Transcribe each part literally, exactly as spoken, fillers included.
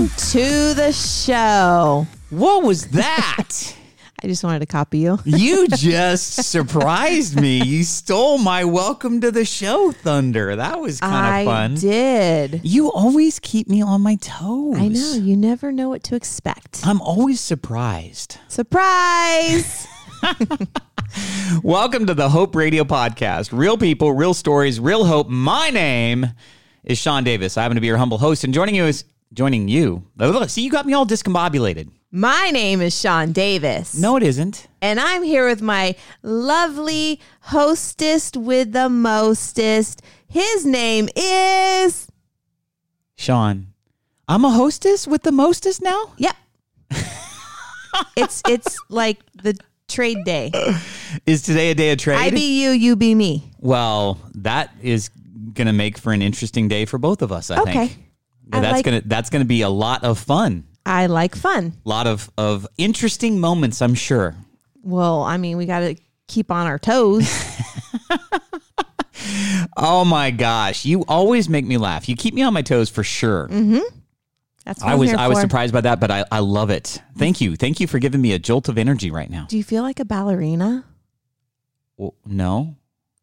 Welcome to the show. What was that? I just wanted to copy you. You just surprised me. You stole my welcome to the show thunder. That was kind of fun. I did. You always keep me on my toes. I know. You never know what to expect. I'm always surprised. Surprise! Welcome to the Hope Radio Podcast. Real people, real stories, real hope. My name is Sean Davis. I happen to be your humble host, and joining you is joining you. See, you got me all discombobulated. My name is Sean Davis. No, it isn't. And I'm here with my lovely hostess with the mostest. His name is... Sean. I'm a hostess with the mostest now? Yep. it's it's like the trade day. Is today a day of trade? I be you, you be me. Well, that is going to make for an interesting day for both of us, I okay. think. I that's like- gonna That's going to be a lot of fun. I like fun. A lot of, of interesting moments, I'm sure. Well, I mean, we got to keep on our toes. Oh, my gosh. You always make me laugh. You keep me on my toes for sure. Mm-hmm. That's what I I'm was. I for. was surprised by that, but I, I love it. Thank you. Thank you for giving me a jolt of energy right now. Do you feel like a ballerina? Well, no.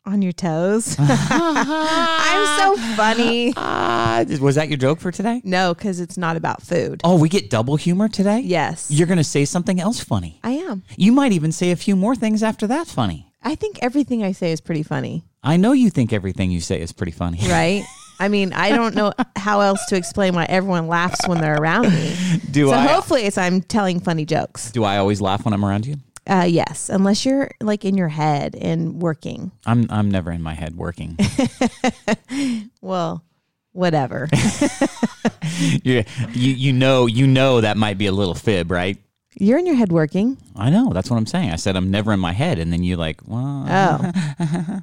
On your toes. I'm so funny. Uh, was that your joke for today? No, because it's not about food. Oh, we get double humor today? Yes. You're going to say something else funny. I am. You might even say a few more things after that funny. I think everything I say is pretty funny. I know you think everything you say is pretty funny. Right? I mean, I don't know how else to explain why everyone laughs when they're around me. Do so I? So hopefully it's I'm telling funny jokes. Do I always laugh when I'm around you? Uh, yes, unless you're like in your head and working. I'm I'm never in my head working. Well, whatever. you, you you know you know that might be a little fib, right? You're in your head working. I know. That's what I'm saying. I said I'm never in my head, and then you like, well. Oh,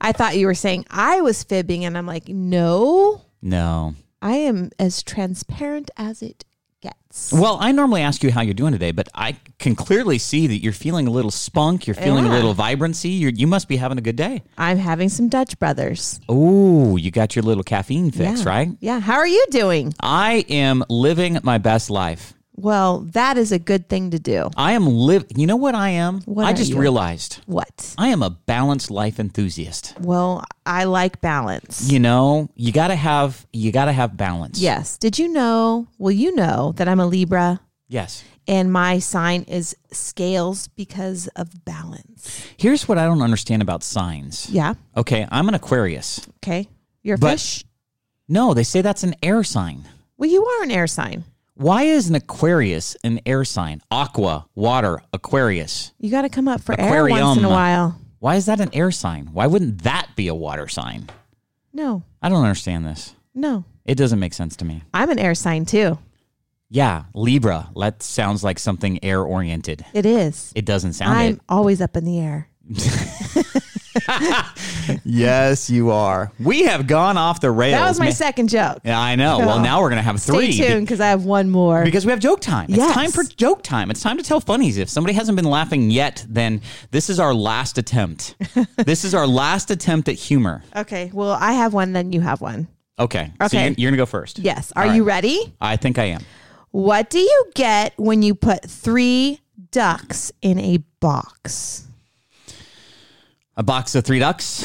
I thought you were saying I was fibbing, and I'm like, no, no. I am as transparent as it gets. Well, I normally ask you how you're doing today, but I can clearly see that you're feeling a little spunk. You're feeling yeah. a little vibrancy. You're, you must be having a good day. I'm having some Dutch Brothers. Oh, you got your little caffeine fix, yeah. right? Yeah. How are you doing? I am living my best life. Well, that is a good thing to do. I am living. You know what I am? What I just you? realized. What? I am a balanced life enthusiast. Well, I like balance. You know, you got to have you got to have balance. Yes. Did you know? Well, you know that I'm a Libra. Yes. And my sign is scales because of balance. Here's what I don't understand about signs. Yeah. Okay, I'm an Aquarius. Okay. You're a but fish? No, they say that's an air sign. Well, you are an air sign. Why is an Aquarius an air sign? Aqua, water, Aquarius. You got to come up for Aquarium. Air once in a while. Why is that an air sign? Why wouldn't that be a water sign? No. I don't understand this. No. It doesn't make sense to me. I'm an air sign too. Yeah, Libra. That sounds like something air-oriented. It is. It doesn't sound I'm it. always up in the air. Yes, you are. We have gone off the rails. That was my Man. second joke. Yeah, I know. No. Well, now we're going to have three. Stay tuned because I have one more. Because we have joke time. Yes. It's time for joke time. It's time to tell funnies. If somebody hasn't been laughing yet, then this is our last attempt. This is our last attempt at humor. Okay. Well, I have one, then you have one. Okay. Okay. So you're, you're going to go first. Yes. Are All right. you ready? I think I am. What do you get when you put three ducks in a box? A box of three ducks.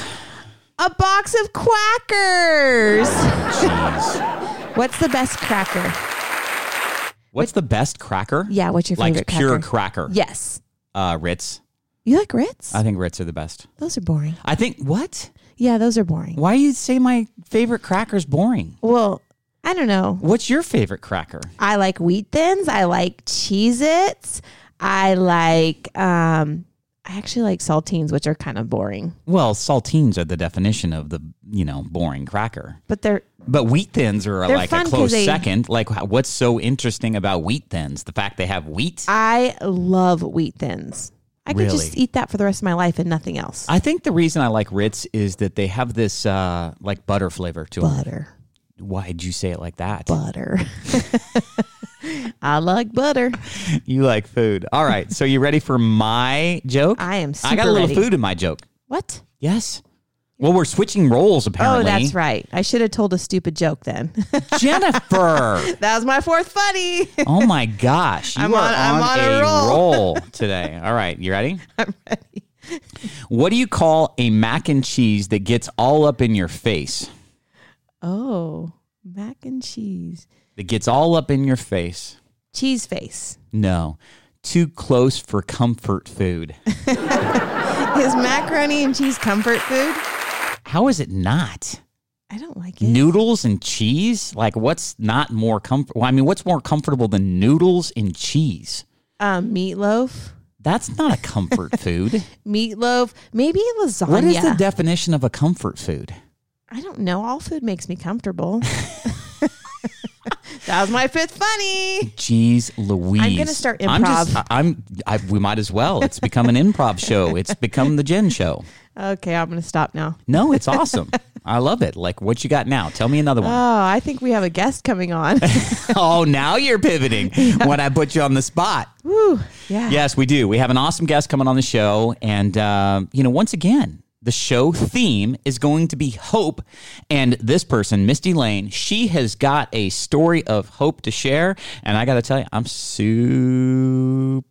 A box of quackers. Jeez. What's the best cracker? What's what, the best cracker? Yeah, what's your favorite like cracker? Like pure cracker. Yes. Uh, Ritz. You like Ritz? I think Ritz are the best. Those are boring. I think, what? Yeah, those are boring. Why do you say my favorite cracker's boring? Well, I don't know. What's your favorite cracker? I like Wheat Thins. I like Cheez-Its. I like... Um, I actually like saltines, which are kind of boring. Well, saltines are the definition of the, you know, boring cracker. But they're but Wheat Thins are like a close they, second. Like, what's so interesting about Wheat Thins? The fact they have wheat. I love Wheat Thins. I really? could just eat that for the rest of my life and nothing else. I think the reason I like Ritz is that they have this uh, like butter flavor to butter. them. Butter. Why'd you say it like that? Butter. I like butter. You like food. All right. So you ready for my joke? I am super ready. I got a little ready. food in my joke. What? Yes. You're Well, we're switching roles, apparently. Oh, that's right. I should have told a stupid joke then. Jennifer. That was my fourth funny. Oh, my gosh. You I'm are on, I'm on, on a, a roll. roll today. All right. You ready? I'm ready. What do you call a mac and cheese that gets all up in your face? Oh, mac and cheese. That gets all up in your face. Cheese face. No. Too close for comfort food. Is macaroni and cheese comfort food? How is it not? I don't like it. Noodles and cheese? Like, what's not more comfort? Well, I mean, what's more comfortable than noodles and cheese? Um, meatloaf. That's not a comfort food. Meatloaf. Maybe lasagna. What is the definition of a comfort food? I don't know. All food makes me comfortable. That was my fifth funny. Jeez Louise. I'm going to start improv. I'm just, I, I'm, I, we might as well. It's become an improv show. It's become the Jen show. Okay, I'm going to stop now. No, it's awesome. I love it. Like, what you got now? Tell me another one. Oh, I think we have a guest coming on. Oh, now you're pivoting yeah. when I put you on the spot. Woo, yeah. Yes, we do. We have an awesome guest coming on the show. And, uh, you know, once again, the show theme is going to be hope, and this person, Misty Lane, she has got a story of hope to share, and I got to tell you, I'm super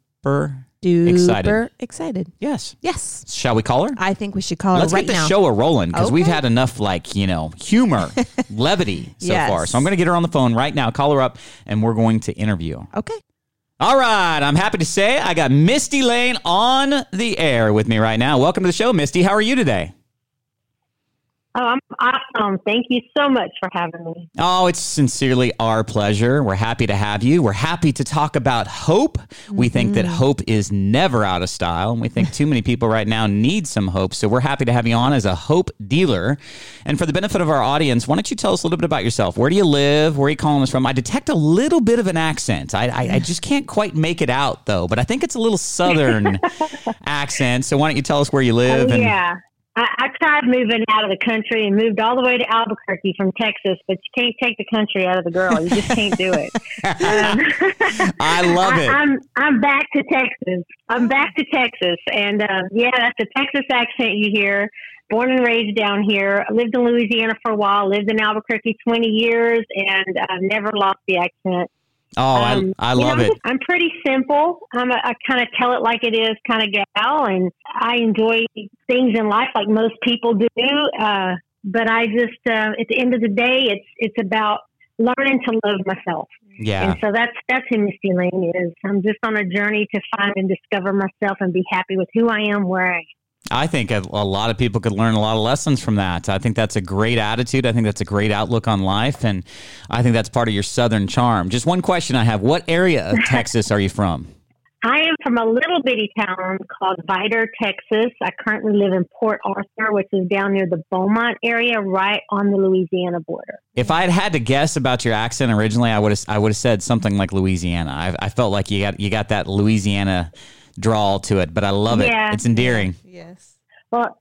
Duper excited. excited. Yes. Yes. Shall we call her? I think we should call Let's her right now. Let's get the show a-rolling, because okay. we've had enough, like, you know, humor, levity so yes. far. So I'm going to get her on the phone right now, call her up, and we're going to interview. Okay. All right, I'm happy to say I got Misty Lane on the air with me right now. Welcome to the show, Misty. How are you today? Oh, I'm awesome. Thank you so much for having me. Oh, it's sincerely our pleasure. We're happy to have you. We're happy to talk about hope. Mm-hmm. We think that hope is never out of style, and we think too many people right now need some hope. So we're happy to have you on as a hope dealer. And for the benefit of our audience, why don't you tell us a little bit about yourself? Where do you live? Where are you calling us from? I detect a little bit of an accent. I, I, I just can't quite make it out, though, but I think it's a little Southern accent. So why don't you tell us where you live? Oh, and- yeah. I, I tried moving out of the country and moved all the way to Albuquerque from Texas, but you can't take the country out of the girl. You just can't do it. Um, I love I, it. I'm I'm back to Texas. I'm back to Texas. And uh, yeah, that's a Texas accent you hear. Born and raised down here. I lived in Louisiana for a while, lived in Albuquerque twenty years, and I've never lost the accent. Oh, um, I, I love you know, it. I'm, I'm pretty simple. I'm a, I kind of tell it like it is kind of gal, and I enjoy things in life like most people do. Uh, but I just, uh, at the end of the day, it's it's about learning to love myself. Yeah. And so that's, that's who Misty Lane is. I'm just on a journey to find and discover myself and be happy with who I am, where I am. I think a, a lot of people could learn a lot of lessons from that. I think that's a great attitude. I think that's a great outlook on life. And I think that's part of your Southern charm. Just one question I have. What area of Texas are you from? I am from a little bitty town called Vidor, Texas. I currently live in Port Arthur, which is down near the Beaumont area, right on the Louisiana border. If I had had to guess about your accent originally, I would have I would have said something like Louisiana. I, I felt like you got you got that Louisiana drawl to it, but I love it. Yeah. It's endearing. Yes. Well,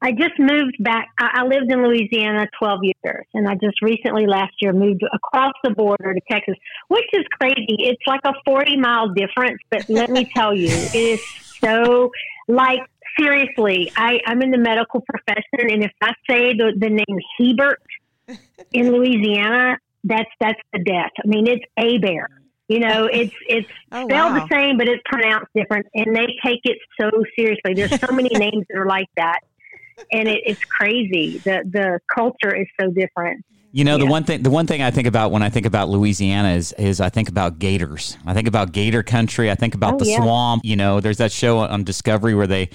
I just moved back. I lived in Louisiana twelve years, and I just recently last year moved across the border to Texas, which is crazy. It's like a forty mile difference, but let me tell you, it is so like, seriously, I, I'm in the medical profession, and if I say the, the name Hebert in Louisiana, that's, that's the death. I mean, it's Hebert. You know, it's it's oh, spelled wow. the same, but it's pronounced different, and they take it so seriously. There's so many names that are like that, and it, it's crazy. The the culture is so different. You know, yeah. the one thing the one thing I think about when I think about Louisiana is is I think about gators. I think about gator country. I think about oh, the yeah. swamp. You know, there's that show on Discovery where they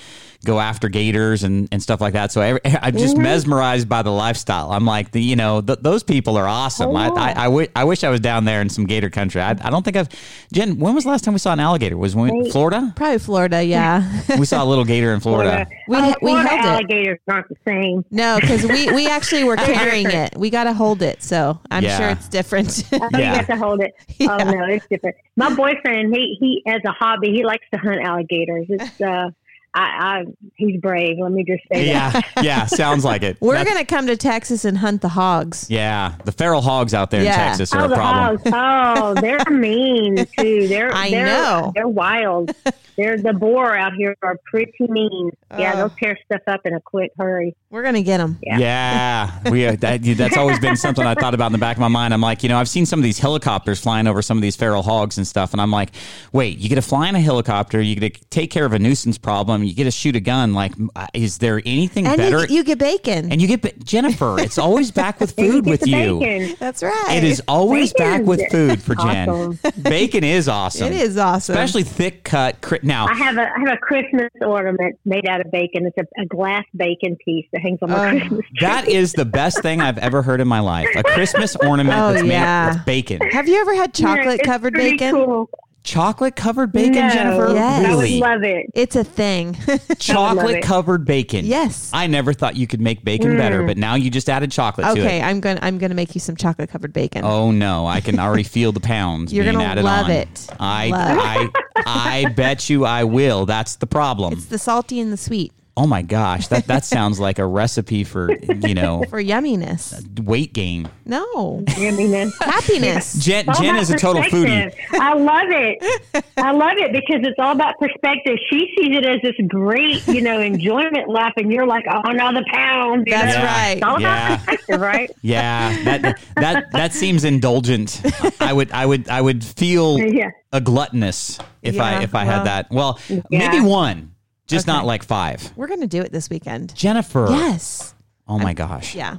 go after gators and, and stuff like that. So I, I'm just mm-hmm. mesmerized by the lifestyle. I'm like, the you know, th- those people are awesome. Oh, I, I, I, w- I wish I was down there in some gator country. I, I don't think I've... Jen, when was the last time we saw an alligator? Was we in Florida? Probably Florida, yeah. We saw a little gator in Florida. Florida. We, oh, we Florida held it. Alligators aren't the same. No, because we, we actually were carrying it. We got to hold it, so I'm yeah. sure it's different. Oh, yeah. You got to hold it. Yeah. Oh, no, it's different. My boyfriend, he, he, as a hobby, he likes to hunt alligators. It's... uh I, I, he's brave. Let me just say yeah, that. Yeah, sounds like it. We're going to come to Texas and hunt the hogs. Yeah, the feral hogs out there yeah. in Texas are oh, a problem. The hogs. Oh, they're mean, too. They're, I they're, know. They're wild. They're, the boar out here are pretty mean. Yeah, uh, they'll tear stuff up in a quick hurry. We're going to get them. Yeah, yeah we, that, that's always been something I thought about in the back of my mind. I'm like, you know, I've seen some of these helicopters flying over some of these feral hogs and stuff, and I'm like, wait, you get to fly in a helicopter, you get to take care of a nuisance problem, you get to shoot a gun. Like, is there anything and better? And you, you get bacon. And you get, ba- Jennifer, it's always back with food you with you. Bacon. That's right. It is always Bacon's back with food for Jen. Awesome. Bacon is awesome. It is awesome. Especially thick cut. Now, I have a, I have a Christmas ornament made out of bacon. It's a, a glass bacon piece that hangs on my uh, Christmas tree. That is the best thing I've ever heard in my life. A Christmas ornament oh, that's yeah. made with bacon. Have you ever had chocolate yeah, covered bacon? Cool. Chocolate covered bacon, no. Jennifer? Yes. Really? I would love it. It's a thing. Chocolate covered bacon. Yes. I never thought you could make bacon mm. better, but now you just added chocolate okay, to it. Okay, I'm going I'm going to make you some chocolate covered bacon. Oh no, I can already feel the pounds You're being gonna added love on. It. I love. I I bet you I will. That's the problem. It's the salty and the sweet. Oh my gosh, that, that sounds like a recipe for, you know. For yumminess. Weight gain. No. Yumminess. Happiness. Jen, Jen is a total foodie. I love it. I love it because it's all about perspective. She sees it as this great, you know, enjoyment life, and you're like, oh, no, the pound. That's know? Right. It's all yeah. about perspective, right? Yeah, that that that seems indulgent. I would I would I would feel yeah. a gluttonous if yeah, I if I well, had that. Well, yeah. maybe one. Just okay. not like five. We're going to do it this weekend. Jennifer. Yes. Oh, my I'm, gosh. Yeah.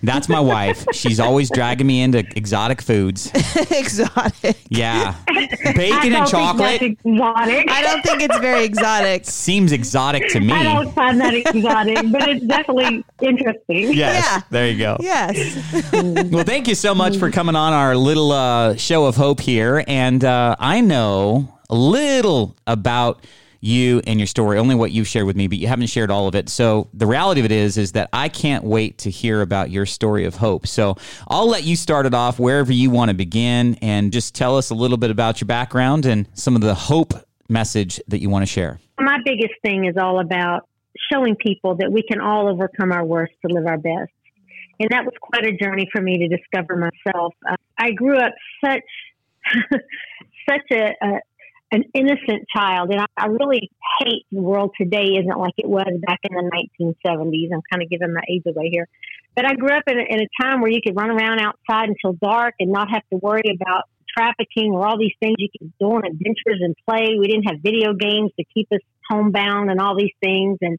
That's my wife. She's always dragging me into exotic foods. Exotic. Yeah. Bacon and chocolate. Exotic. I don't think it's very exotic. Seems exotic to me. I don't find that exotic, but it's definitely interesting. Yes. Yeah. There you go. Yes. Well, thank you so much for coming on our little uh, show of hope here. And uh, I know a little about you and your story, only what you've shared with me, but you haven't shared all of it. So the reality of it is, is that I can't wait to hear about your story of hope. So I'll let you start it off wherever you want to begin and just tell us a little bit about your background and some of the hope message that you want to share. My biggest thing is all about showing people that we can all overcome our worst to live our best. And that was quite a journey for me to discover myself. Uh, I grew up such, such a, a an innocent child. And I, I really hate the world today isn't like it was back in the nineteen seventies. I'm kind of giving my age away here. But I grew up in a, in a time where you could run around outside until dark and not have to worry about trafficking or all these things. You could go on adventures and play. We didn't have video games to keep us homebound and all these things. And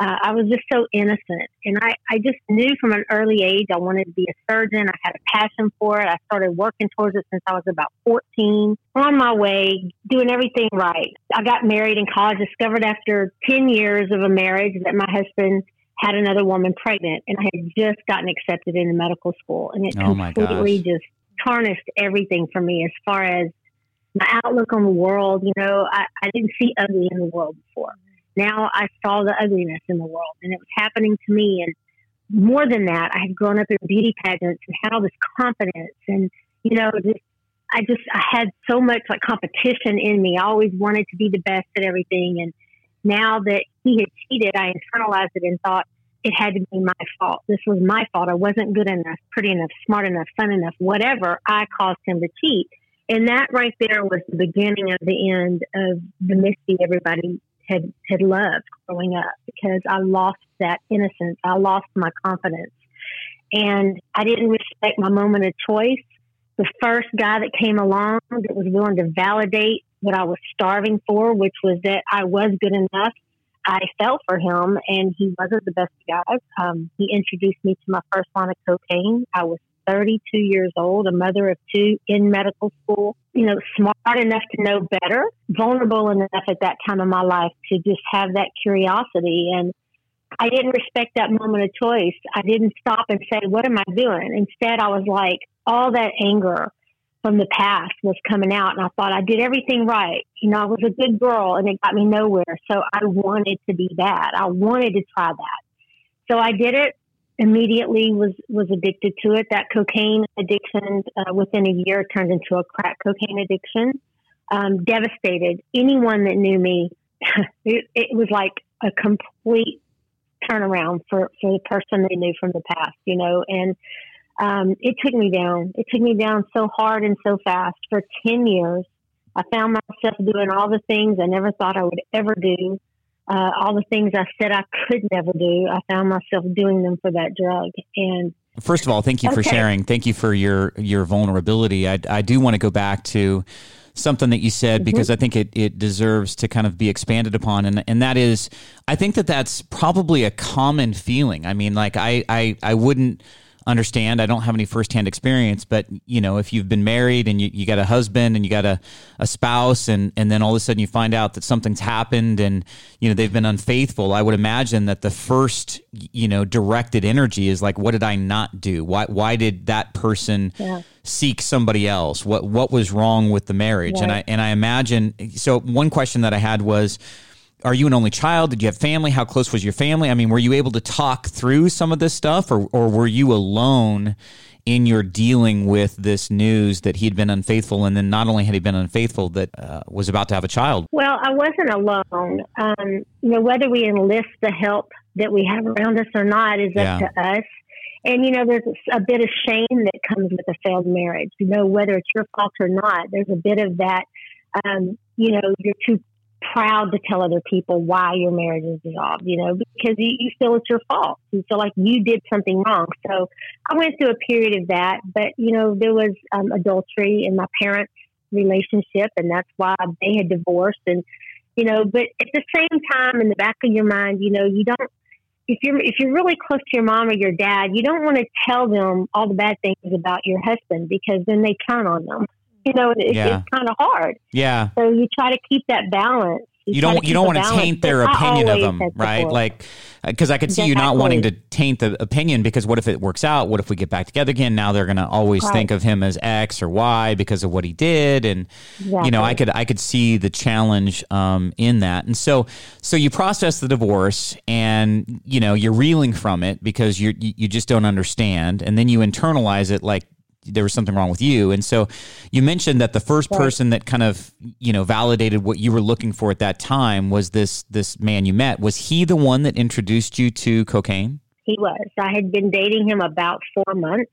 uh, I was just so innocent. And I, I just knew from an early age I wanted to be a surgeon. I had a passion for it. I started working towards it since I was about fourteen. On my way, doing everything right. I got married in college, discovered after ten years of a marriage that my husband had another woman pregnant, and I had just gotten accepted into medical school. And it oh completely just tarnished everything for me as far as my outlook on the world. You know, I, I didn't see ugly in the world before. Now I saw the ugliness in the world, and it was happening to me. And more than that, I had grown up in beauty pageants and had all this confidence and, you know, just I just, I had so much like competition in me. I always wanted to be the best at everything. And now that he had cheated, I internalized it and thought it had to be my fault. This was my fault. I wasn't good enough, pretty enough, smart enough, fun enough, whatever. I caused him to cheat. And that right there was the beginning of the end of the Misty everybody had, had loved growing up, because I lost that innocence. I lost my confidence, and I didn't respect my moment of choice. The first guy that came along that was willing to validate what I was starving for, which was that I was good enough, I fell for him, and he wasn't the best guy. Um, he introduced me to my first line of cocaine. I was thirty-two years old, a mother of two in medical school, you know, smart enough to know better, vulnerable enough at that time of my life to just have that curiosity. And I didn't respect that moment of choice. I didn't stop and say, what am I doing? Instead, I was like, all that anger from the past was coming out, and I thought I did everything right. You know, I was a good girl, and it got me nowhere. So I wanted to be that. I wanted to try that. So I did it. Immediately was, was addicted to it. That cocaine addiction uh, within a year turned into a crack cocaine addiction. Um, devastated. Anyone that knew me it, it was like a complete turnaround for, for the person they knew from the past, you know, and um, it took me down. It took me down so hard and so fast. For ten years, I found myself doing all the things I never thought I would ever do. Uh, all the things I said I could never do, I found myself doing them for that drug. And first of all, thank you okay. for sharing. Thank you for your, your vulnerability. I, I do want to go back to something that you said, mm-hmm. because I think it, it deserves to kind of be expanded upon. And and that is, I think that that's probably a common feeling. I mean, like I, I, I wouldn't understand. I don't have any firsthand experience, but you know, if you've been married and you, you got a husband and you got a, a spouse and, and then all of a sudden you find out that something's happened and, you know, they've been unfaithful, I would imagine that the first, you know, directed energy is like, what did I not do? Why, why did that person yeah. seek somebody else? What, what was wrong with the marriage? Yeah. And I, and I imagine, so one question that I had was, are you an only child? Did you have family? How close was your family? I mean, were you able to talk through some of this stuff, or, or were you alone in your dealing with this news that he'd been unfaithful? And then not only had he been unfaithful, that uh, was about to have a child. Well, I wasn't alone. Um, you know, whether we enlist the help that we have around us or not is yeah. up to us. And, you know, there's a bit of shame that comes with a failed marriage. You know, whether it's your fault or not, there's a bit of that, um, you know, you're too proud to tell other people why your marriage is dissolved, you know, because you, you feel it's your fault. You feel like you did something wrong. So I went through a period of that, but you know, there was um, adultery in my parents' relationship, and that's why they had divorced. And, you know, but at the same time, in the back of your mind, you know, you don't, if you're, if you're really close to your mom or your dad, you don't want to tell them all the bad things about your husband, because then they turn on them. You know, it, yeah. it's kind of hard. Yeah. So you try to keep that balance. You, you don't. You don't want to taint their opinion of them, right? Like, because I could see you not wanting to taint the opinion. Because what if it works out? What if we get back together again? Now they're going to always think of him as X or Y because of what he did, and you know, I could I could see the challenge um, in that. And so, so you process the divorce, and you know, you're reeling from it because you you just don't understand, and then you internalize it like there was something wrong with you. And so you mentioned that the first person that kind of, you know, validated what you were looking for at that time was this, this man you met. Was he the one that introduced you to cocaine? He was. I had been dating him about four months.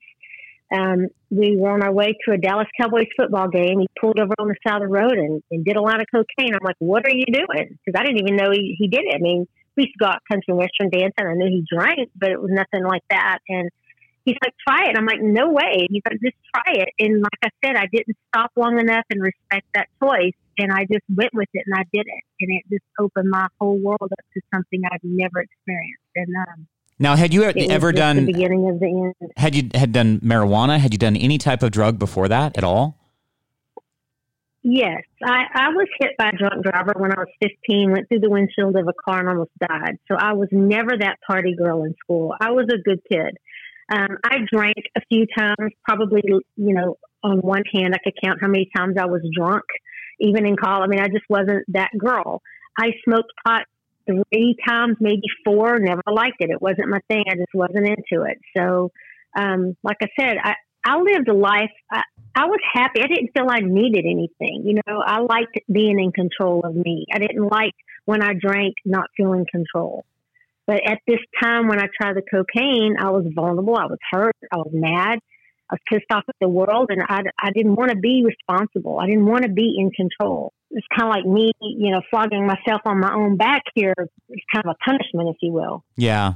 Um, we were on our way to a Dallas Cowboys football game. He pulled over on the side of the road and, and did a lot of cocaine. I'm like, what are you doing? Because I didn't even know he, he did it. I mean, we used to go out country and western dancing. I knew he drank, but it was nothing like that. And he's like, try it. I'm like, no way. He's like, just try it. And like I said, I didn't stop long enough and respect that choice. And I just went with it and I did it. And it just opened my whole world up to something I've never experienced. And um, now, had you ever done the beginning of the end? Had you had done marijuana? Had you done any type of drug before that at all? Yes. I, I was hit by a drunk driver when I was fifteen, went through the windshield of a car and almost died. So I was never that party girl in school. I was a good kid. Um, I drank a few times, probably, you know, on one hand, I could count how many times I was drunk, even in college. I mean, I just wasn't that girl. I smoked pot three times, maybe four, never liked it. It wasn't my thing. I just wasn't into it. So, um, like I said, I, I lived a life. I, I was happy. I didn't feel I needed anything. You know, I liked being in control of me. I didn't like when I drank, not feeling control. But at this time, when I tried the cocaine, I was vulnerable. I was hurt. I was mad. I was pissed off at the world. And I, I didn't want to be responsible. I didn't want to be in control. It's kind of like me, you know, flogging myself on my own back here. It's kind of a punishment, if you will. Yeah,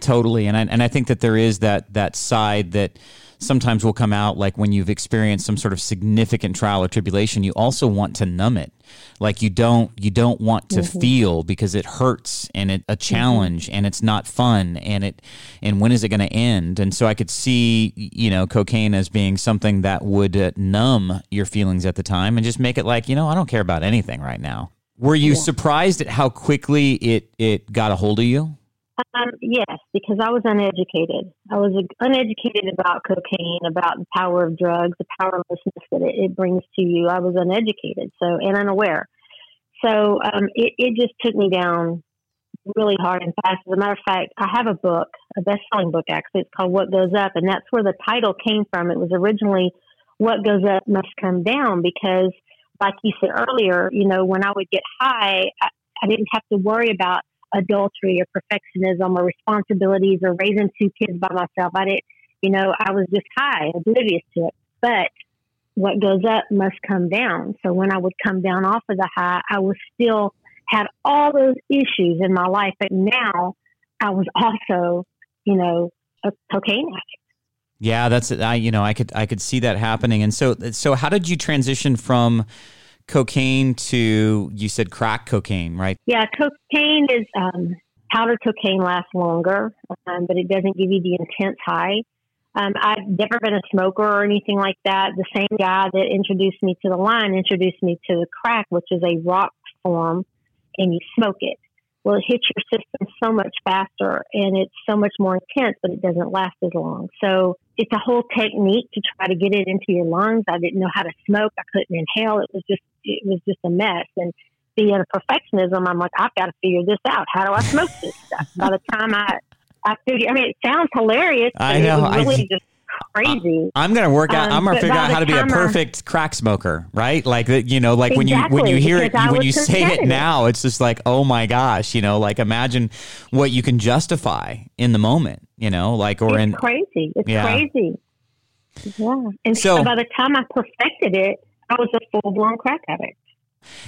totally. And I, and I think that there is that, that side that sometimes will come out, like when you've experienced some sort of significant trial or tribulation, you also want to numb it. Like you don't, you don't want to mm-hmm. feel, because it hurts and it's a challenge mm-hmm. and it's not fun, and it, and when is it going to end? And so I could see, you know, cocaine as being something that would uh, numb your feelings at the time and just make it like, you know, I don't care about anything right now. Were you yeah. surprised at how quickly it, it got a hold of you? Um, yes, because I was uneducated. I was uneducated about cocaine, about the power of drugs, the powerlessness that it, it brings to you. I was uneducated, so and unaware. So um, it, it just took me down really hard and fast. As a matter of fact, I have a book, a best-selling book actually. It's called What Goes Up, and that's where the title came from. It was originally What Goes Up Must Come Down, because like you said earlier, you know, when I would get high, I, I didn't have to worry about adultery or perfectionism or responsibilities or raising two kids by myself. I didn't, you know, I was just high, oblivious to it. But what goes up must come down. So when I would come down off of the high, I was still had all those issues in my life. But now I was also, you know, a cocaine addict. Yeah, that's I, you know, I could I could see that happening. And so so how did you transition from cocaine to, you said crack cocaine, right? Yeah, cocaine is um, powder cocaine lasts longer, um, but it doesn't give you the intense high. Um, I've never been a smoker or anything like that. The same guy that introduced me to the line introduced me to the crack, which is a rock form, and you smoke it. Well, it hits your system so much faster, and it's so much more intense, but it doesn't last as long. So it's a whole technique to try to get it into your lungs. I didn't know how to smoke. I couldn't inhale. It was just it was just a mess. And being a perfectionism, I'm like, I've got to figure this out. How do I smoke this stuff? By the time I... I figured, I mean, it sounds hilarious, but I know, it was really I, just crazy. I, I'm going to work out, um, I'm going to figure out how to be a perfect crack smoker, right? Like, you know, like exactly, when you when you hear it, you, when you say it now, it's just like, oh my gosh, you know, like imagine what you can justify in the moment, you know, like, or it's in. It's crazy. It's yeah. crazy. Yeah. And so, so by the time I perfected it, I was a full-blown crack addict.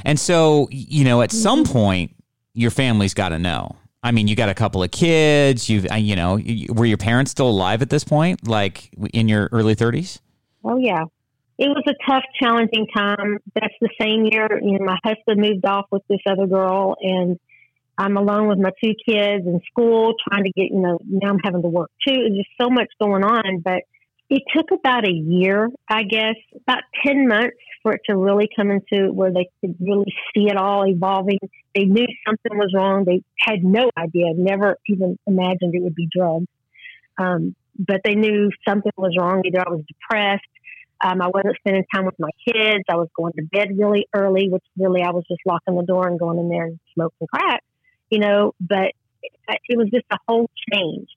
And so, you know, at mm-hmm. some point, your family's got to know. I mean, you got a couple of kids, you've, you know, you, were your parents still alive at this point, like in your early thirties? Oh, yeah. It was a tough, challenging time. That's the same year, you know, my husband moved off with this other girl, and I'm alone with my two kids in school trying to get, you know, now I'm having to work too. There's just so much going on, but it took about a year, I guess, about ten months for it to really come into where they could really see it all evolving. They knew something was wrong. They had no idea, never even imagined it would be drugs. Um, but they knew something was wrong. Either I was depressed. Um, I wasn't spending time with my kids. I was going to bed really early, which really I was just locking the door and going in there and smoking crack, you know, but it, it was just a whole change.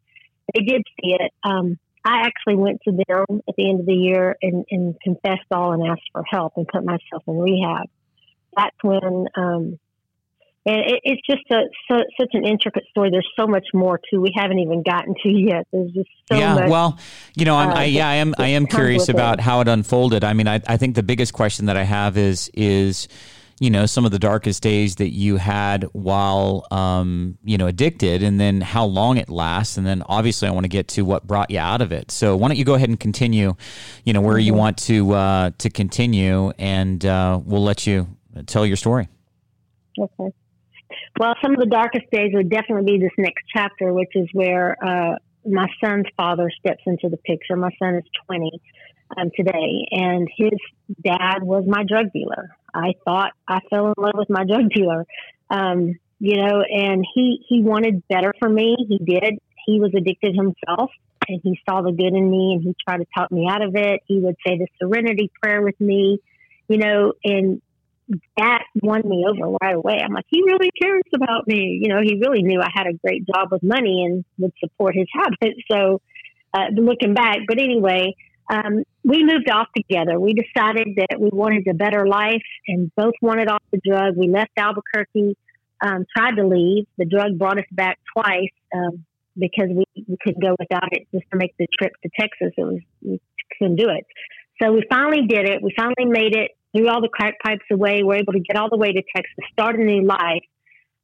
They did see it. Um, I actually went to them at the end of the year and, and confessed all and asked for help and put myself in rehab. That's when, um, and it, it's just a, so, such an intricate story. There's so much more to, we haven't even gotten to yet. There's just so yeah, much. Yeah, well, you know, I'm, uh, I, yeah, I am, I am curious about it. How it unfolded. I mean, I, I think the biggest question that I have is, is, you know, some of the darkest days that you had while, um, you know, addicted, and then how long it lasts. And then obviously I want to get to what brought you out of it. So why don't you go ahead and continue, you know, where you want to, uh, to continue, and, uh, we'll let you tell your story. Okay. Well, some of the darkest days would definitely be this next chapter, which is where, uh, my son's father steps into the picture. My son is twenty. Um, today, and his dad was my drug dealer. I thought I fell in love with my drug dealer, um, you know, and he, he wanted better for me. He did. He was addicted himself, and he saw the good in me, and he tried to talk me out of it. He would say the serenity prayer with me, you know, and that won me over right away. I'm like, he really cares about me. You know, he really knew I had a great job with money and would support his habits. So uh, looking back, but anyway, Um, we moved off together. We decided that we wanted a better life and both wanted off the drug. We left Albuquerque, um, tried to leave. The drug brought us back twice um, because we, we couldn't go without it just to make the trip to Texas. It was, we couldn't do it. So we finally did it. We finally made it, threw all the crack pipes away. We were able to get all the way to Texas, start a new life.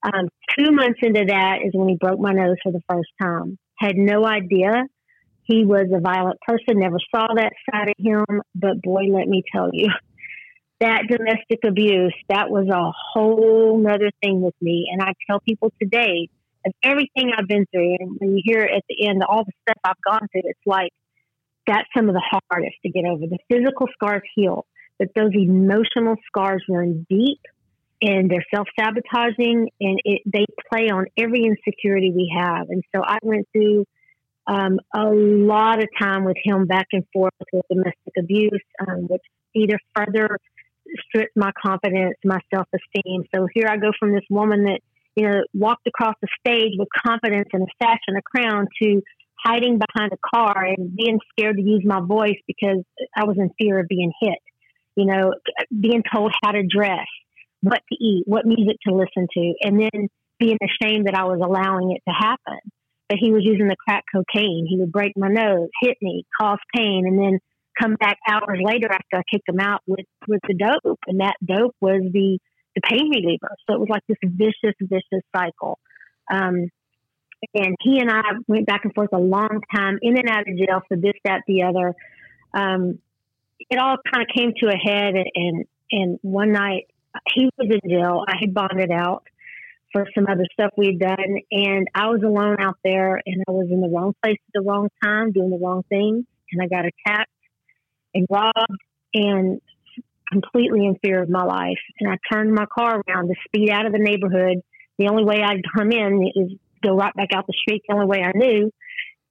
Um, two months into that is when he broke my nose for the first time. Had no idea. He was a violent person, never saw that side of him, but boy, let me tell you, that domestic abuse, that was a whole nother thing with me. And I tell people today, of everything I've been through, and when you hear at the end, all the stuff I've gone through, it's like, that's some of the hardest to get over. The physical scars heal, but those emotional scars run deep, and they're self-sabotaging, and it, they play on every insecurity we have. And so I went through Um, a lot of time with him back and forth with domestic abuse, um, which either further stripped my confidence, my self-esteem. So here I go from this woman that, you know, walked across the stage with confidence and a sash and a crown to hiding behind a car and being scared to use my voice because I was in fear of being hit, you know, being told how to dress, what to eat, what music to listen to, and then being ashamed that I was allowing it to happen. But he was using the crack cocaine. He would break my nose, hit me, cause pain, and then come back hours later after I kicked him out with, with the dope. And that dope was the, the pain reliever. So it was like this vicious, vicious cycle. Um, and he and I went back and forth a long time, in and out of jail for this, that, the other. Um, it all kind of came to a head. And, and, and one night he was in jail. I had bonded out for some other stuff we'd done. And I was alone out there, and I was in the wrong place at the wrong time, doing the wrong thing. And I got attacked and robbed and completely in fear of my life. And I turned my car around to speed out of the neighborhood. The only way I'd come in is go right back out the street, the only way I knew,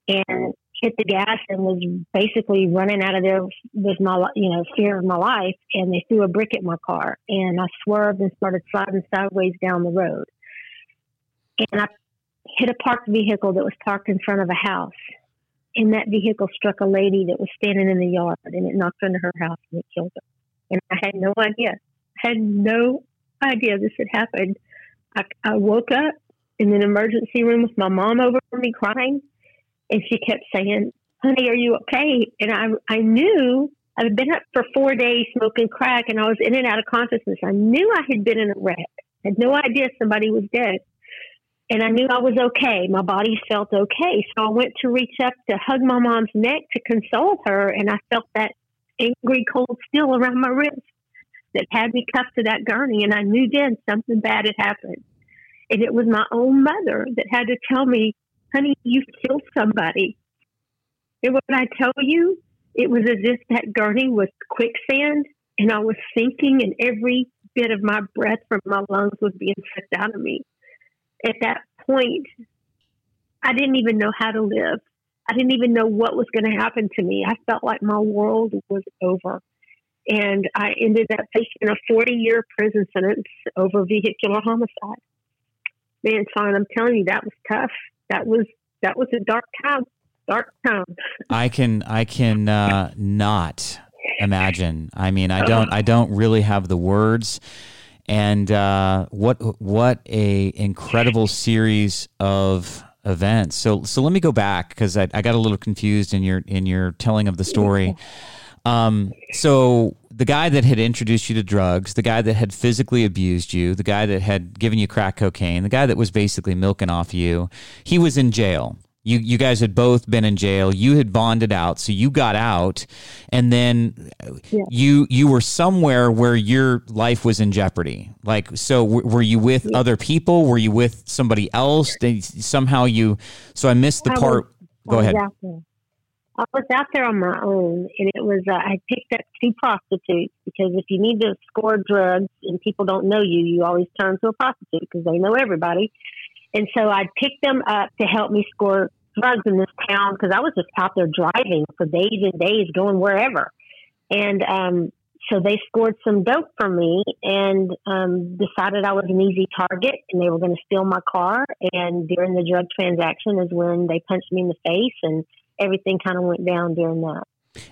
and hit the gas and was basically running out of there with my, you know, fear of my life. And they threw a brick at my car, and I swerved and started sliding sideways down the road. And I hit a parked vehicle that was parked in front of a house. And that vehicle struck a lady that was standing in the yard, and it knocked into her house and it killed her. And I had no idea. I had no idea this had happened. I, I woke up in an emergency room with my mom over me crying. And she kept saying, honey, are you okay? And I, I knew I had been up for four days smoking crack, and I was in and out of consciousness. I knew I had been in a wreck. I had no idea somebody was dead. And I knew I was okay. My body felt okay. So I went to reach up to hug my mom's neck to console her. And I felt that angry, cold steel around my wrist that had me cuffed to that gurney. And I knew then something bad had happened. And it was my own mother that had to tell me, honey, you killed somebody. And when I tell you, it was as if that gurney was quicksand, and I was sinking, and every bit of my breath from my lungs was being sucked out of me. At that point, I didn't even know how to live. I didn't even know what was going to happen to me. I felt like my world was over. And I ended up facing a forty-year prison sentence over vehicular homicide. Man, Sean, I'm telling you, that was tough. That was that was a dark time. Dark time. I can I can uh, not imagine. I mean, I don't I don't really have the words. And uh, what what a incredible series of events. So so let me go back, because I, I got a little confused in your in your telling of the story. Um, so the guy that had introduced you to drugs, the guy that had physically abused you, the guy that had given you crack cocaine, the guy that was basically milking off you, he was in jail. You you guys had both been in jail. You had bonded out, so you got out, and then yeah. you you were somewhere where your life was in jeopardy. Like, so w- were you with yeah. other people? Were you with somebody else? They, somehow you. So I missed the I part. Was, Go I ahead. I was out there on my own, and it was uh, I picked up two prostitutes, because if you need to score drugs and people don't know you, you always turn to a prostitute because they know everybody. And so I picked them up to help me score drugs in this town, because I was just out there driving for days and days, going wherever. And um, so they scored some dope for me, and um, decided I was an easy target, and they were going to steal my car. And during the drug transaction is when they punched me in the face, and everything kind of went down during that.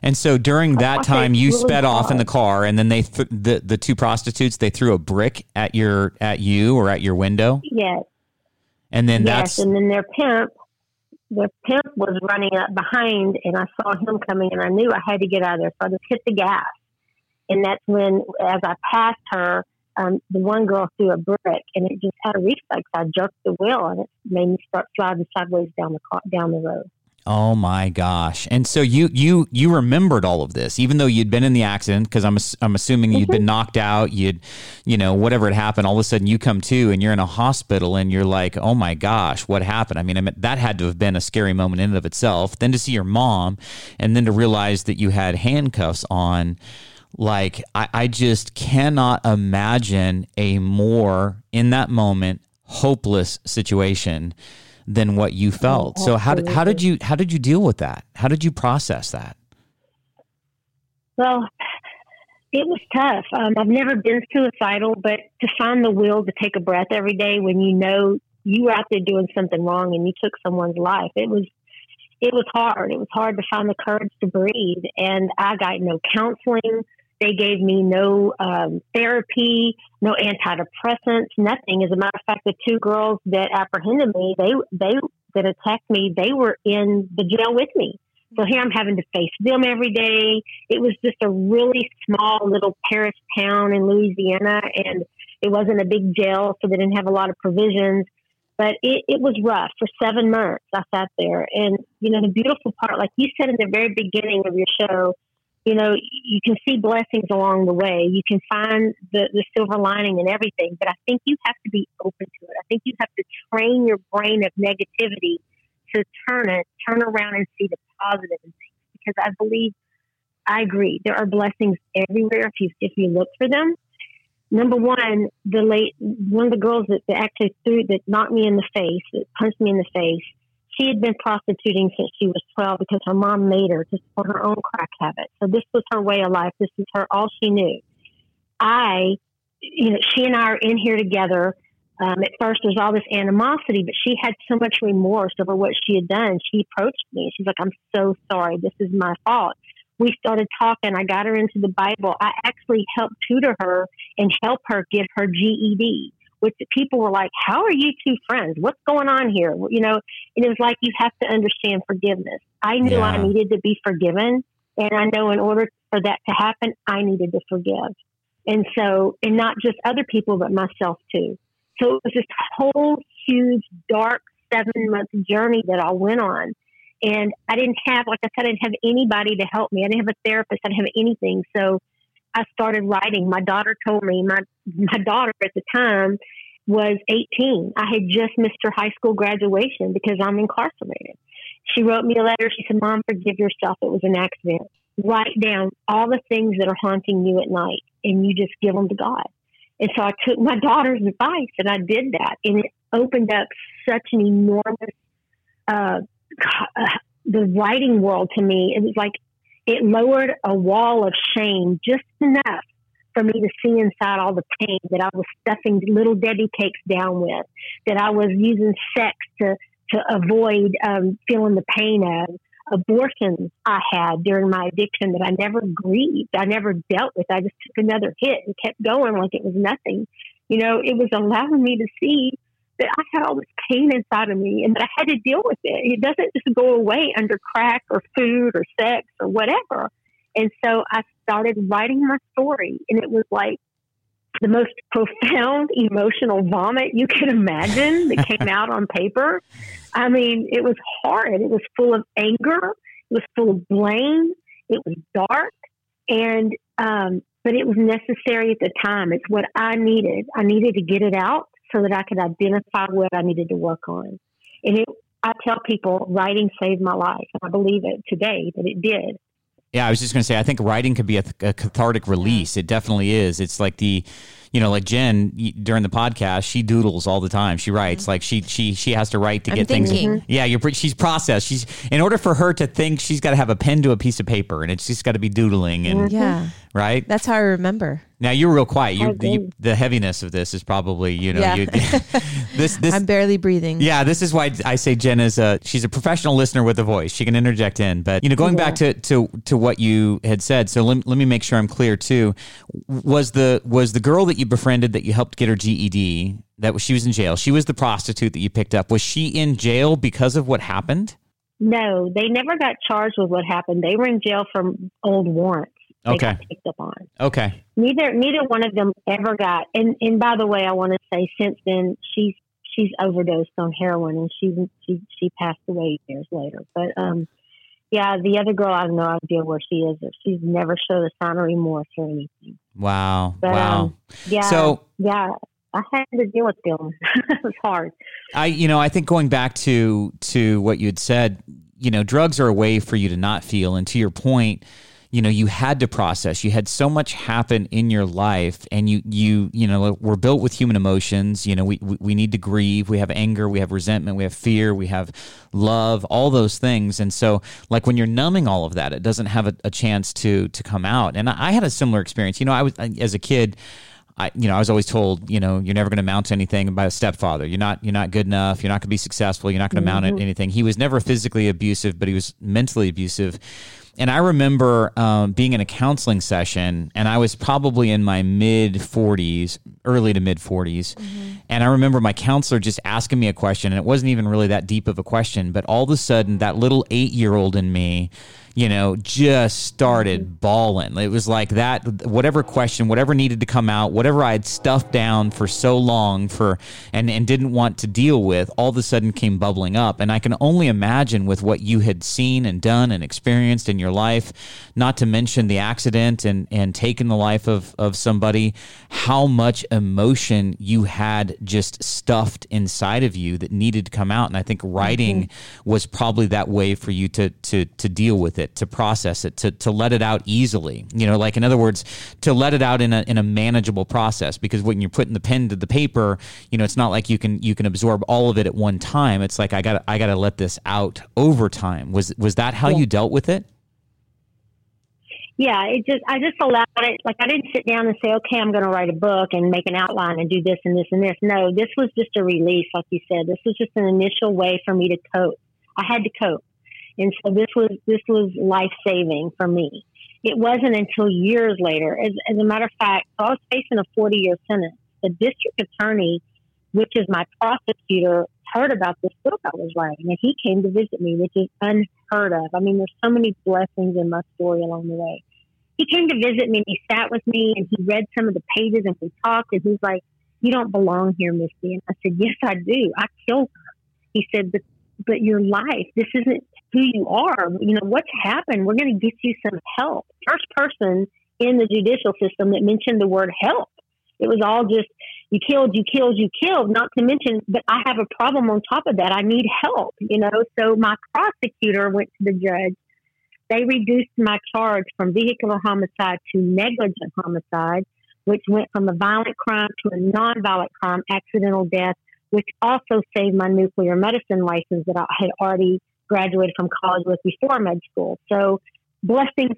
And so during that time, you sped off in the car, and then they th- the the two prostitutes, they threw a brick at your at you or at your window. Yes. And then yes, that's and then their pimp, their pimp was running up behind, and I saw him coming, and I knew I had to get out of there, so I just hit the gas. And that's when, as I passed her, um, the one girl threw a brick, and it just had a reflex. I jerked the wheel, and it made me start sliding sideways down the car, down the road. Oh my gosh! And so you you you remembered all of this, even though you'd been in the accident. Because I'm I'm assuming you'd been knocked out. You'd, you know, whatever had happened. All of a sudden, you come to, and you're in a hospital, and you're like, oh my gosh, what happened? I mean, I mean, that had to have been a scary moment in and of itself. Then to see your mom, and then to realize that you had handcuffs on. Like I, I just cannot imagine a more, in that moment, hopeless situation than what you felt. So how did, how did you, how did you deal with that? How did you process that? Well, it was tough. Um, I've never been suicidal, but to find the will to take a breath every day when you know you were out there doing something wrong and you took someone's life, it was, it was hard. It was hard to find the courage to breathe. And I got no counseling. They gave me no um, therapy, no antidepressants, nothing. As a matter of fact, the two girls that apprehended me, they they that attacked me, they were in the jail with me. So here I'm having to face them every day. It was just a really small little parish town in Louisiana, and it wasn't a big jail, so they didn't have a lot of provisions. But it, it was rough. For seven months, I sat there. And, you know, the beautiful part, like you said in the very beginning of your show, you know, you can see blessings along the way. You can find the, the silver lining in everything. But I think you have to be open to it. I think you have to train your brain of negativity to turn it, turn around and see the positive in things. Because I believe, I agree, there are blessings everywhere if you if you look for them. Number one, the late one of the girls that, that actually threw, that knocked me in the face, that punched me in the face, she had been prostituting since she was twelve because her mom made her just for her own crack habit. So this was her way of life. This is her, all she knew. I, you know, she and I are in here together. Um, at first there's all this animosity, but she had so much remorse over what she had done. She approached me. She's like, "I'm so sorry. This is my fault." We started talking. I got her into the Bible. I actually helped tutor her and help her get her G E D, which people were like, "How are you two friends? What's going on here?" You know, and it was like, you have to understand forgiveness. I knew yeah. I needed to be forgiven. And I know in order for that to happen, I needed to forgive. And so, and not just other people, but myself too. So it was this whole huge, dark seven month journey that I went on. And I didn't have, like I said, I didn't have anybody to help me. I didn't have a therapist. I didn't have anything. So I started writing. My daughter told me, my my daughter at the time was eighteen. I had just missed her high school graduation because I'm incarcerated. She wrote me a letter. She said, "Mom, forgive yourself. It was an accident. Write down all the things that are haunting you at night, and you just give them to God." And so I took my daughter's advice, and I did that. And it opened up such an enormous uh God, the writing world to me. It was like it lowered a wall of shame just enough for me to see inside all the pain that I was stuffing little Debbie cakes down with, that I was using sex to, to avoid um, feeling the pain of, abortions I had during my addiction that I never grieved, I never dealt with. I just took another hit and kept going like it was nothing. You know, it was allowing me to see that I had all this pain inside of me and that I had to deal with it. It doesn't just go away under crack or food or sex or whatever. And so I started writing my story, and it was like the most profound emotional vomit you could imagine that came out on paper. I mean, it was horrid. It was full of anger. It was full of blame. It was dark. And, um, but it was necessary at the time. It's what I needed. I needed to get it out so that I could identify what I needed to work on. And it, I tell people, writing saved my life. I believe it today that it did. Yeah, I was just going to say, I think writing could be a, a cathartic release. It definitely is. It's like the, you know, like Jen during the podcast, she doodles all the time. She writes, mm-hmm. like she she she has to write to I'm get thinking. things. Yeah, you're she's processed. She's in order for her to think, she's got to have a pen to a piece of paper, and it's just got to be doodling. And yeah, right. That's how I remember. Now you're real quiet. You, you the heaviness of this is probably you know yeah. you, this this I'm barely breathing. Yeah, this is why I say Jen is a she's a professional listener with a voice. She can interject in, but you know, going yeah. back to to to what you had said. So let, let me make sure I'm clear too. Was the was the girl that you befriended, that you helped get her G E D, that was, she was in jail, she was the prostitute that you picked up, was she in jail because of what happened? No, they never got charged with what happened. They were in jail from old warrants. They okay. got picked up on. Okay. Neither neither one of them ever got, and, and by the way, I want to say since then she's she's overdosed on heroin, and she she she passed away years later. But um yeah, the other girl, I have no idea where she is. She's never showed a sign of remorse or anything. Wow. But, wow. Um, yeah. So, yeah, I had to deal with them. It was hard. I, you know, I think going back to, to what you had said, you know, drugs are a way for you to not feel. And to your point, you know, you had to process, you had so much happen in your life, and you, you, you know, we're built with human emotions. You know, we, we, we need to grieve. We have anger, we have resentment, we have fear, we have love, all those things. And so like when you're numbing all of that, it doesn't have a, a chance to, to come out. And I, I had a similar experience. You know, I was, I, as a kid, I, you know, I was always told, you know, you're never going to amount to anything by a stepfather. You're not, you're not good enough. You're not going to be successful. You're not going to amount to anything. He was never physically abusive, but he was mentally abusive. And I remember um, being in a counseling session, and I was probably in my mid forties, early to mid forties. Mm-hmm. And I remember my counselor just asking me a question, and it wasn't even really that deep of a question. But all of a sudden, that little eight-year-old in me, you know, just started bawling. It was like that, whatever question, whatever needed to come out, whatever I had stuffed down for so long for and, and didn't want to deal with, all of a sudden came bubbling up. And I can only imagine with what you had seen and done and experienced in your life, not to mention the accident and, and taking the life of, of somebody, how much emotion you had just stuffed inside of you that needed to come out. And I think writing mm-hmm. was probably that way for you to to to deal with it, to process it, to to let it out easily. You know, like in other words, to let it out in a in a manageable process. Because when you're putting the pen to the paper, you know, it's not like you can you can absorb all of it at one time. It's like I got I got to let this out over time. Was was that how yeah. you dealt with it? Yeah, it just I just allowed it. Like I didn't sit down and say, okay, I'm going to write a book and make an outline and do this and this and this. No, this was just a release, like you said. This was just an initial way for me to cope. I had to cope, and so this was this was life saving for me. It wasn't until years later, as as a matter of fact, I was facing a forty year sentence. The district attorney, which is my prosecutor, heard about this book I was writing, and he came to visit me, which is unheard of. I mean, there's so many blessings in my story along the way. He came to visit me, and he sat with me, and he read some of the pages, and we talked, and he's like, "You don't belong here, Misty." And I said, "Yes, I do. I killed her." He said, but, but your life, this isn't who you are. You know, what's happened? We're going to get you some help. First person in the judicial system that mentioned the word help. It was all just, you killed, you killed, you killed, not to mention, but I have a problem on top of that. I need help, you know? So my prosecutor went to the judge. They reduced my charge from vehicular homicide to negligent homicide, which went from a violent crime to a nonviolent crime, accidental death, which also saved my nuclear medicine license that I had already graduated from college with before med school. So blessings,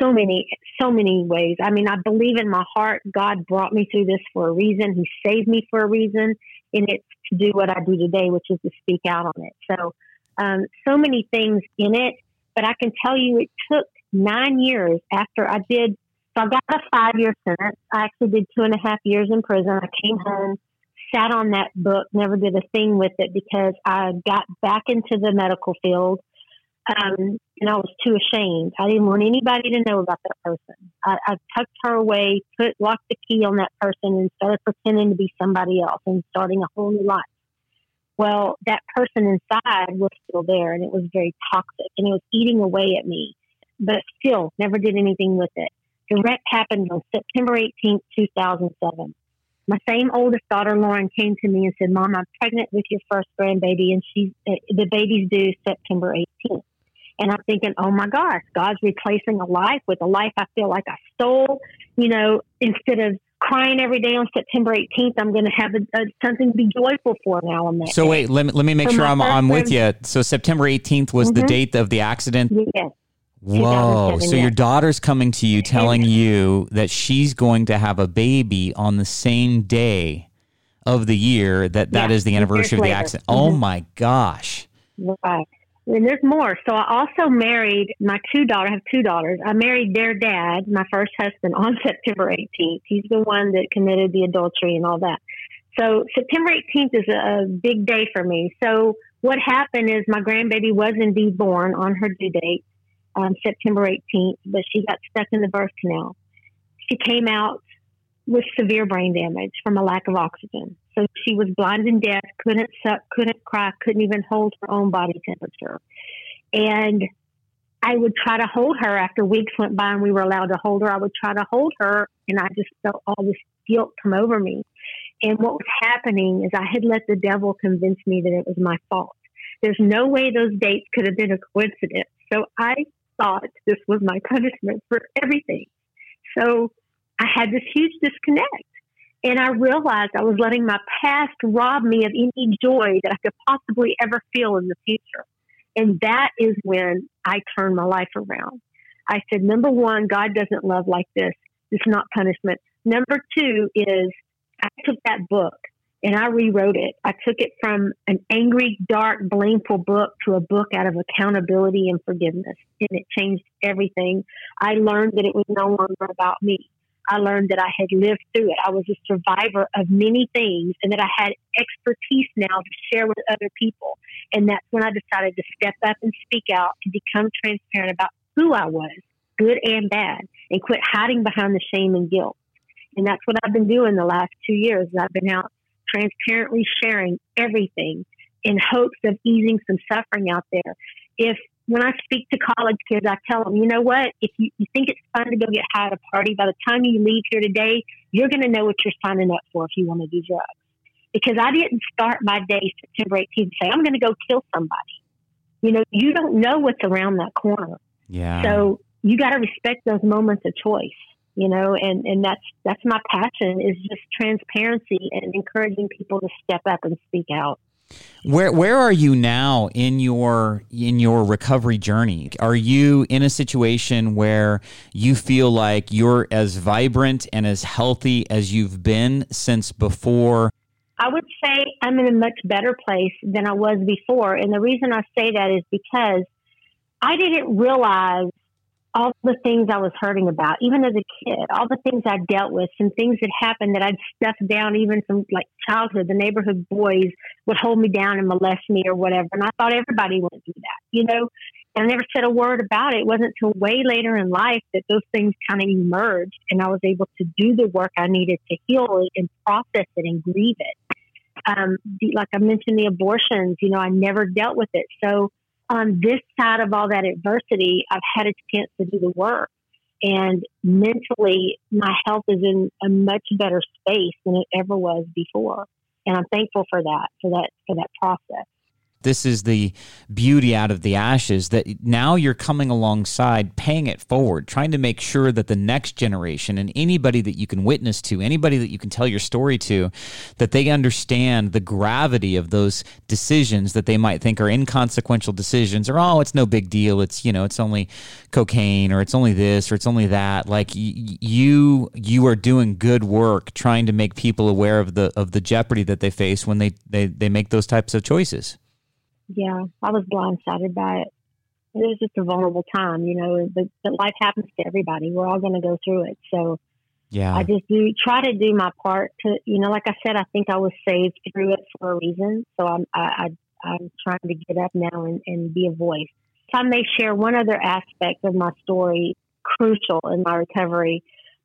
so many, so many ways. I mean, I believe in my heart, God brought me through this for a reason. He saved me for a reason, and it's to do what I do today, which is to speak out on it. So, um, so many things in it, but I can tell you it took nine years after I did. So I got a five-year sentence. I actually did two and a half years in prison. I came home, sat on that book, never did a thing with it because I got back into the medical field. Um, and I was too ashamed. I didn't want anybody to know about that person. I, I tucked her away, put locked the key on that person, and started pretending to be somebody else and starting a whole new life. Well, that person inside was still there, and it was very toxic, and it was eating away at me. But still, never did anything with it. The wreck happened on September eighteenth, two thousand seven. My same oldest daughter, Lauren, came to me and said, "Mom, I'm pregnant with your first grandbaby, and she's uh, the baby's due September eighteenth." And I'm thinking, oh my gosh, God's replacing a life with a life I feel like I stole. You know, instead of crying every day on September eighteenth, I'm going to have a, a, something to be joyful for now on that. So wait, let me, let me make so sure I'm I'm with you. So September eighteenth was mm-hmm. the date of the accident? Yes. Whoa. So your daughter's coming to you telling you that she's going to have a baby on the same day of the year that that yeah, is the anniversary of the accident. Mm-hmm. Oh my gosh. Right. And there's more. So I also married my two daughters. I have two daughters. I married their dad, my first husband, on September eighteenth. He's the one that committed the adultery and all that. So September eighteenth is a, a big day for me. So what happened is my grandbaby was indeed born on her due date, um, September eighteenth, but she got stuck in the birth canal. She came out with severe brain damage from a lack of oxygen. So she was blind and deaf, couldn't suck, couldn't cry, couldn't even hold her own body temperature. And I would try to hold her after weeks went by and we were allowed to hold her. I would try to hold her, and I just felt all this guilt come over me. And what was happening is I had let the devil convince me that it was my fault. There's no way those dates could have been a coincidence. So I thought this was my punishment for everything. So I had this huge disconnect. And I realized I was letting my past rob me of any joy that I could possibly ever feel in the future. And that is when I turned my life around. I said, number one, God doesn't love like this. It's not punishment. Number two is I took that book and I rewrote it. I took it from an angry, dark, blameful book to a book out of accountability and forgiveness. And it changed everything. I learned that it was no longer about me. I learned that I had lived through it. I was a survivor of many things and that I had expertise now to share with other people. And that's when I decided to step up and speak out, to become transparent about who I was, good and bad, and quit hiding behind the shame and guilt. And that's what I've been doing the last two years. I've been out transparently sharing everything in hopes of easing some suffering out there. If When I speak to college kids, I tell them, you know what, if you, you think it's fun to go get high at a party, by the time you leave here today, you're going to know what you're signing up for if you want to do drugs. Because I didn't start my day September eighteenth and say, I'm going to go kill somebody. You know, you don't know what's around that corner. Yeah. So you got to respect those moments of choice, you know, and, and that's, that's my passion, is just transparency and encouraging people to step up and speak out. Where where are you now in your in your recovery journey? Are you in a situation where you feel like you're as vibrant and as healthy as you've been since before? I would say I'm in a much better place than I was before. And the reason I say that is because I didn't realize all the things I was hurting about, even as a kid, all the things I dealt with, some things that happened that I'd stuffed down even from like childhood. The neighborhood boys would hold me down and molest me or whatever. And I thought everybody went through that, you know, and I never said a word about it. It wasn't until way later in life that those things kind of emerged and I was able to do the work I needed to heal it and process it and grieve it. Um, like I mentioned, the abortions, you know, I never dealt with it. So on this side of all that adversity, I've had a chance to do the work. And mentally, my health is in a much better space than it ever was before. And I'm thankful for that, for that, for that process. This is the beauty out of the ashes, that now you're coming alongside, paying it forward, trying to make sure that the next generation and anybody that you can witness to, anybody that you can tell your story to, that they understand the gravity of those decisions that they might think are inconsequential decisions, or, oh, it's no big deal. It's, you know, it's only cocaine, or it's only this, or it's only that. Like y- you, you are doing good work trying to make people aware of the, of the jeopardy that they face when they, they, they make those types of choices. Yeah, I was blindsided by it. It was just a vulnerable time, you know, but, but life happens to everybody. We're all going to go through it. So yeah, I just do try to do my part to, you know, like I said, I think I was saved through it for a reason. So I'm, I, I, I'm trying to get up now and, and be a voice. If I may share one other aspect of my story, crucial in my recovery,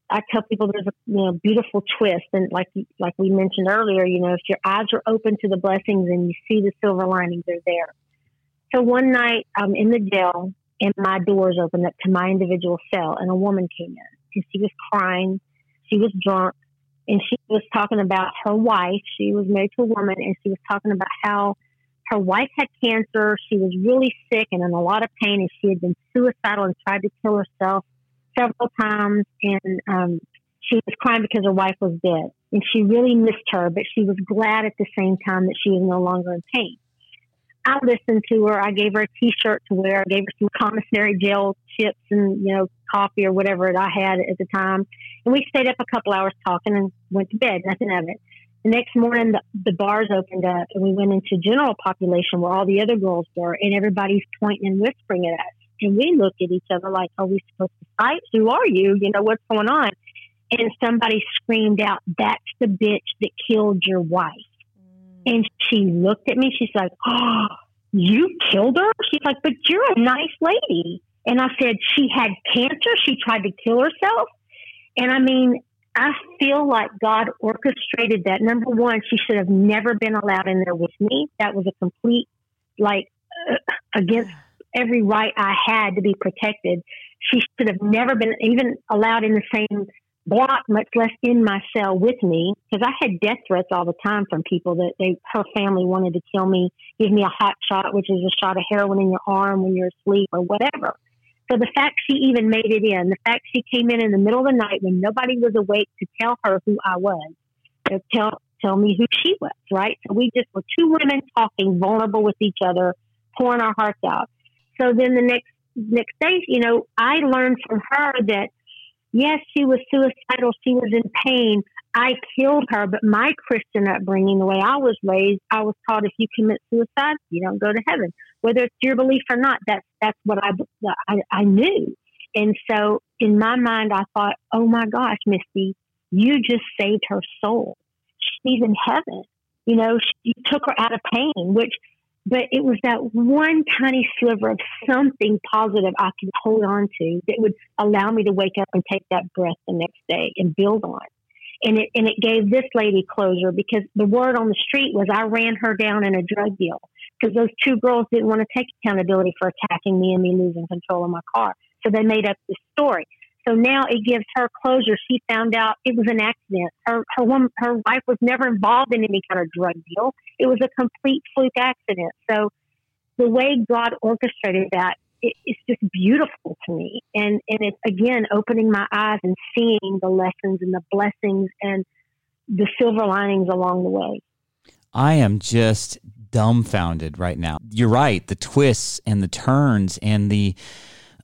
I tell people there's a you know beautiful twist, and like like we mentioned earlier, you know, if your eyes are open to the blessings and you see the silver linings, they're there. So one night I'm in the jail, and my doors opened up to my individual cell, and a woman came in, and she was crying, she was drunk, and she was talking about her wife. She was married to a woman, and she was talking about how her wife had cancer. She was really sick and in a lot of pain, and she had been suicidal and tried to kill herself several times, and um, she was crying because her wife was dead, and she really missed her, but she was glad at the same time that she was no longer in pain. I listened to her. I gave her a t-shirt to wear. I gave her some commissary jail chips and, you know, coffee or whatever that I had at the time, and we stayed up a couple hours talking and went to bed, nothing of it. The next morning, the, the bars opened up, and we went into general population where all the other girls were, and everybody's pointing and whispering at us. And we looked at each other like, are we supposed to fight? Who are you? You know, what's going on? And somebody screamed out, that's the bitch that killed your wife. And she looked at me. She's like, oh, you killed her? She's like, but you're a nice lady. And I said, she had cancer. She tried to kill herself. And I mean, I feel like God orchestrated that. Number one, she should have never been allowed in there with me. That was a complete, like, uh, against every right I had to be protected. She should have never been even allowed in the same block, much less in my cell with me, because I had death threats all the time from people that they, her family wanted to kill me, give me a hot shot, which is a shot of heroin in your arm when you're asleep or whatever. So the fact she even made it in, the fact she came in in the middle of the night when nobody was awake to tell her who I was, to tell, tell me who she was, right? So we just were two women talking, vulnerable with each other, pouring our hearts out. So then the next next day, you know, I learned from her that, yes, she was suicidal. She was in pain. I killed her, but my Christian upbringing, the way I was raised, I was taught if you commit suicide, you don't go to heaven. Whether it's your belief or not, that's that's what I, I, I knew. And so in my mind, I thought, oh my gosh, Misty, you just saved her soul. She's in heaven. You know, you took her out of pain, which, but it was that one tiny sliver of something positive I could hold on to that would allow me to wake up and take that breath the next day and build on. And it, and it gave this lady closure, because the word on the street was I ran her down in a drug deal because those two girls didn't want to take accountability for attacking me and me losing control of my car. So they made up this story. So now it gives her closure. She found out it was an accident. Her her woman, her wife was never involved in any kind of drug deal. It was a complete fluke accident. So the way God orchestrated that, it, it's just beautiful to me. And, and it's, again, opening my eyes and seeing the lessons and the blessings and the silver linings along the way. I am just dumbfounded right now. You're right. The twists and the turns and the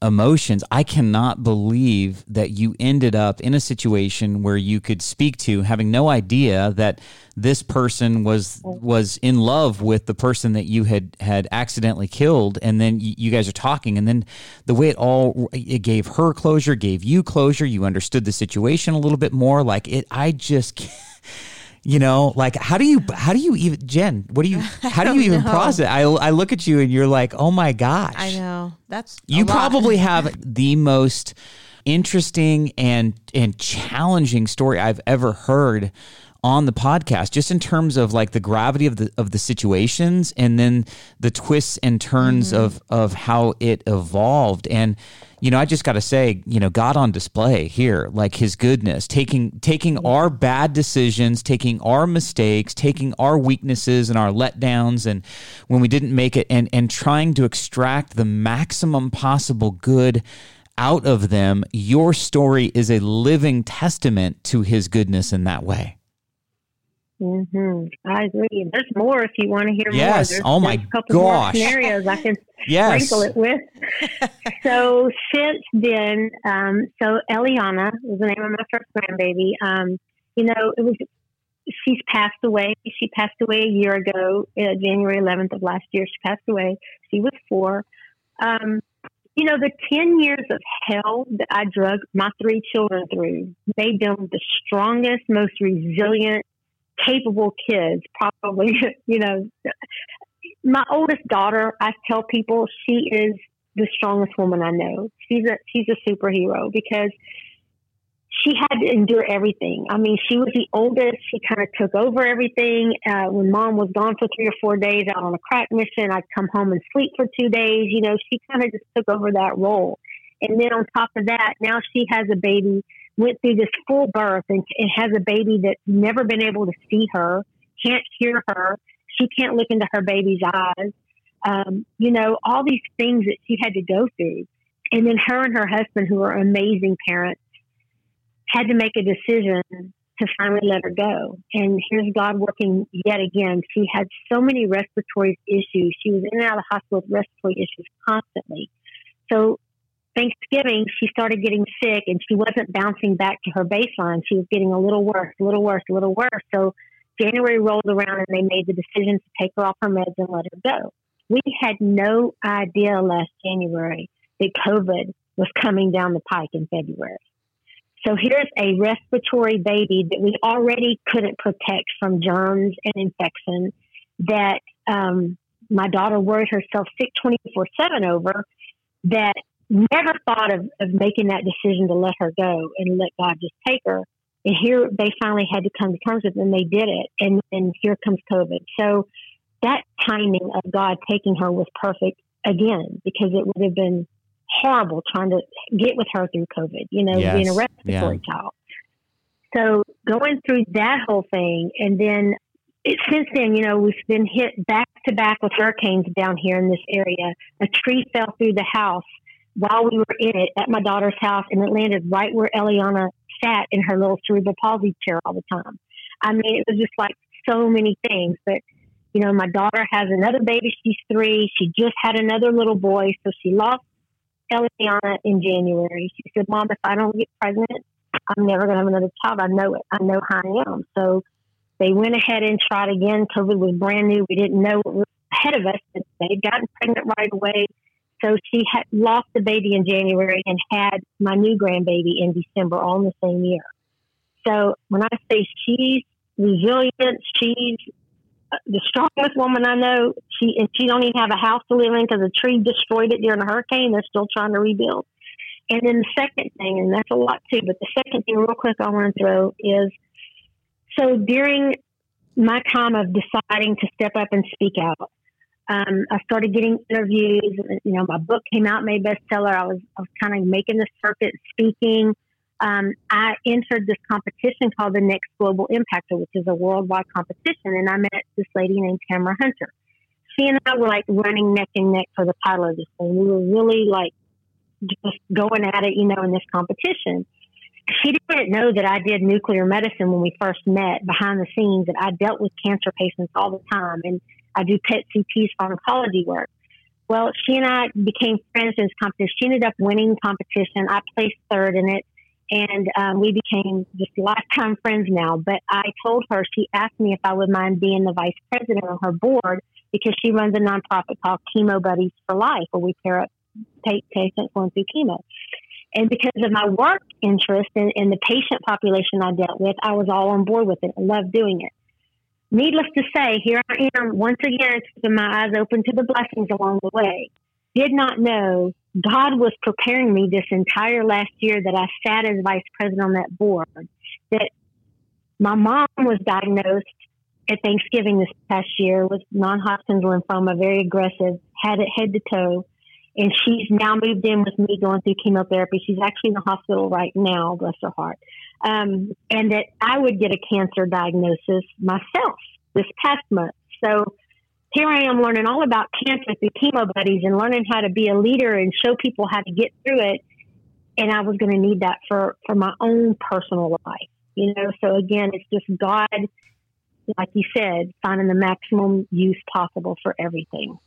emotions. I cannot believe that you ended up in a situation where you could speak to, having no idea that this person was was in love with the person that you had had accidentally killed, and then you, you guys are talking, and then the way it all, it gave her closure, gave you closure, you understood the situation a little bit more. Like it, I just can't. You know, like, how do you, how do you even, Jen, what do you, how do you even know. process? I, I look at you and you're like, oh my gosh. I know. That's You probably have the most interesting and, and challenging story I've ever heard on the podcast, just in terms of like the gravity of the, of the situations, and then the twists and turns mm-hmm. of, of how it evolved. And, you know, I just got to say, you know, God on display here, like his goodness, taking, taking mm-hmm. our bad decisions, taking our mistakes, taking our weaknesses and our letdowns, and when we didn't make it, and, and trying to extract the maximum possible good out of them. Your story is a living testament to his goodness in that way. Mm-hmm. I agree. There's more if you want to hear yes. more. Yes. Oh my couple gosh. More scenarios I can yes. sprinkle it with. So since then, um, so Eliana was the name of my first grandbaby. Um, you know, it was. She's passed away. She passed away a year ago, uh, January eleventh of last year. She passed away. She was four. Um, you know, the ten years of hell that I drug my three children through made them the strongest, most resilient, capable kids, probably. You know, my oldest daughter, I tell people, she is the strongest woman I know. She's a she's a superhero because she had to endure everything. I mean, she was the oldest. She kind of took over everything. Uh, when mom was gone for three or four days out on a crack mission, I'd come home and sleep for two days. You know, she kind of just took over that role. And then on top of that, now she has a baby, went through this full birth, and, and has a baby that's never been able to see her, can't hear her. She can't look into her baby's eyes. Um, you know, all these things that she had to go through. And then her and her husband, who are amazing parents, had to make a decision to finally let her go. And here's God working yet again. She had so many respiratory issues. She was in and out of the hospital with respiratory issues constantly. So Thanksgiving, she started getting sick, and she wasn't bouncing back to her baseline. She was getting a little worse, a little worse, a little worse. So January rolled around, and they made the decision to take her off her meds and let her go. We had no idea last January that COVID was coming down the pike in February. So here's a respiratory baby that we already couldn't protect from germs and infection that um, my daughter worried herself sick twenty-four seven over, that never thought of, of making that decision to let her go and let God just take her. And here they finally had to come to terms with it, and they did it. And then here comes COVID. So that timing of God taking her was perfect again, because it would have been horrible trying to get with her through COVID, you know, yes. being a respiratory yeah. child. So going through that whole thing. And then it, since then, you know, we've been hit back to back with hurricanes down here in this area. A tree fell through the house while we were in it at my daughter's house, and it landed right where Eliana sat in her little cerebral palsy chair all the time. I mean, it was just like so many things. But, you know, my daughter has another baby. She's three. She just had another little boy. So she lost Eliana in January. She said, Mom, if I don't get pregnant, I'm never going to have another child. I know it. I know how I am. So they went ahead and tried again. COVID was brand new. We didn't know what was ahead of us. They'd gotten pregnant right away. So she had lost the baby in January and had my new grandbaby in December, all in the same year. So when I say she's resilient, she's the strongest woman I know. She and she don't even have a house to live in because a tree destroyed it during a hurricane. They're still trying to rebuild. And then the second thing, and that's a lot too, but the second thing real quick I want to throw is, so during my time of deciding to step up and speak out, um, I started getting interviews. You know, my book came out, made bestseller. I was, I was kind of making the circuit speaking. Um, I entered this competition called the Next Global Impactor, which is a worldwide competition. And I met this lady named Tamara Hunter. She and I were like running neck and neck for the title of this thing. We were really like just going at it, you know, in this competition. She didn't know that I did nuclear medicine when we first met behind the scenes, that I dealt with cancer patients all the time. And I do P E T C Ts for oncology work. Well, she and I became friends in this competition. She ended up winning the competition. I placed third in it. And um, we became just lifetime friends now. But I told her, she asked me if I would mind being the vice president on her board because she runs a nonprofit called Chemo Buddies for Life, where we pair up patients going through chemo. And because of my work interest and, and the patient population I dealt with, I was all on board with it. I loved doing it. Needless to say, here I am once again, keeping my eyes open to the blessings along the way. Did not know God was preparing me this entire last year that I sat as vice president on that board, that my mom was diagnosed at Thanksgiving this past year with non-Hodgkin's lymphoma, very aggressive, had it head to toe. And she's now moved in with me going through chemotherapy. She's actually in the hospital right now, bless her heart. Um, and that I would get a cancer diagnosis myself this past month. So here I am learning all about cancer through Chemo Buddies and learning how to be a leader and show people how to get through it. And I was going to need that for, for my own personal life, you know? So again, it's just God, like you said, finding the maximum use possible for everything.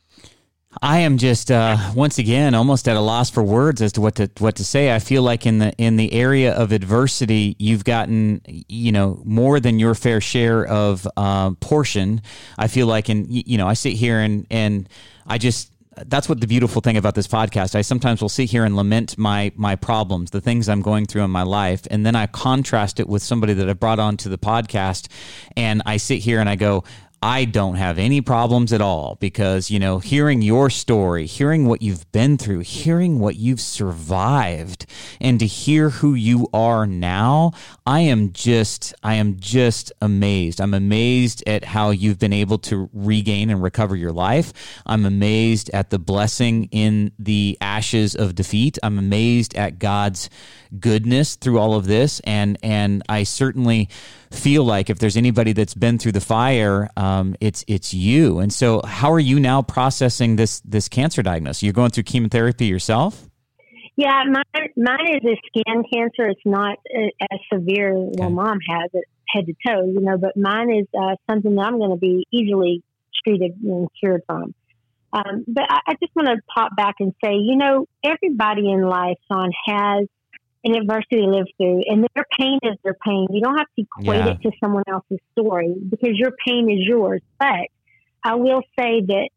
I am just uh, once again almost at a loss for words as to what to what to say. I feel like in the in the area of adversity, you've gotten you know more than your fair share of um, portion. I feel like, and you know, I sit here and and I just. That's what the beautiful thing about this podcast. I sometimes will sit here and lament my my problems, the things I'm going through in my life, and then I contrast it with somebody that I brought onto the podcast, and I sit here and I go, I don't have any problems at all because, you know, hearing your story, hearing what you've been through, hearing what you've survived, and to hear who you are now, I am just, I am just amazed. I'm amazed at how you've been able to regain and recover your life. I'm amazed at the blessing in the ashes of defeat. I'm amazed at God's goodness through all of this. And, and I certainly feel like if there's anybody that's been through the fire, um, it's it's you. And so how are you now processing this this cancer diagnosis? You're going through chemotherapy yourself? Yeah, mine, mine is a skin cancer. It's not as severe as okay. Mom has it head to toe, you know, but mine is uh, something that I'm going to be easily treated and cured from. Um, but I, I just want to pop back and say, you know, everybody in life, Sean, has and adversity to live through, and their pain is their pain. You don't have to equate yeah. it to someone else's story because your pain is yours. But I will say that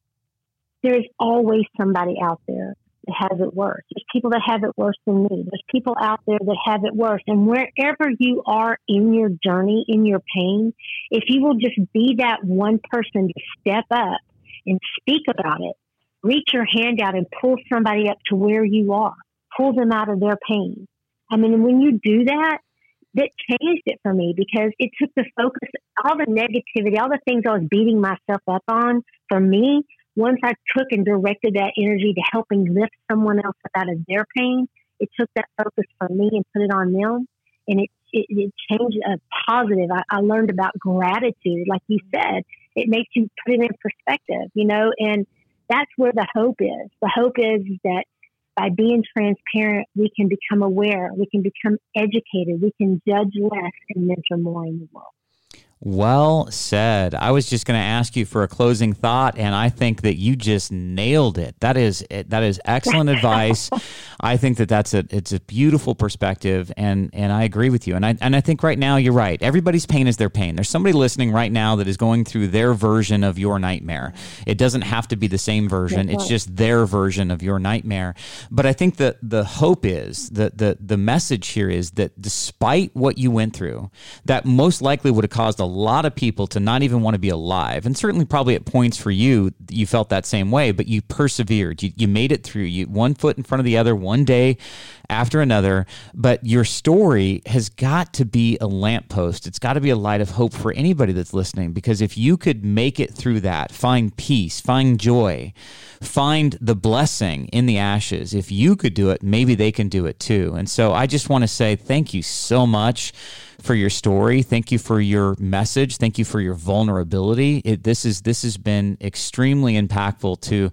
there's always somebody out there that has it worse. There's people that have it worse than me. There's people out there that have it worse. And wherever you are in your journey, in your pain, if you will just be that one person to step up and speak about it, reach your hand out and pull somebody up to where you are, pull them out of their pain. I mean, when you do that, that changed it for me because it took the focus, all the negativity, all the things I was beating myself up on for me. Once I took and directed that energy to helping lift someone else out of their pain, it took that focus from me and put it on them. And it it, it changed a positive. I, I learned about gratitude. Like you said, it makes you put it in perspective, you know, and that's where the hope is. The hope is that by being transparent, we can become aware, we can become educated, we can judge less and mentor more in the world. Well said. I was just going to ask you for a closing thought, and I think that you just nailed it. That is that is excellent advice. I think that that's a, it's a beautiful perspective, and, and I agree with you. And I, and I think right now you're right. Everybody's pain is their pain. There's somebody listening right now that is going through their version of your nightmare. It doesn't have to be the same version. It's just their version of your nightmare. But I think that the hope is, the, the, the message here is that despite what you went through, that most likely would have caused a lot of people to not even want to be alive. And certainly probably at points for you, you felt that same way, but you persevered. You, you made it through. You one foot in front of the other, one day after another. But your story has got to be a lamppost. It's got to be a light of hope for anybody that's listening, because if you could make it through that, find peace, find joy, find the blessing in the ashes, if you could do it, maybe they can do it too. And so I just want to say thank you so much for your story. Thank you for your message. Thank you for your vulnerability. It, this is this has been extremely impactful to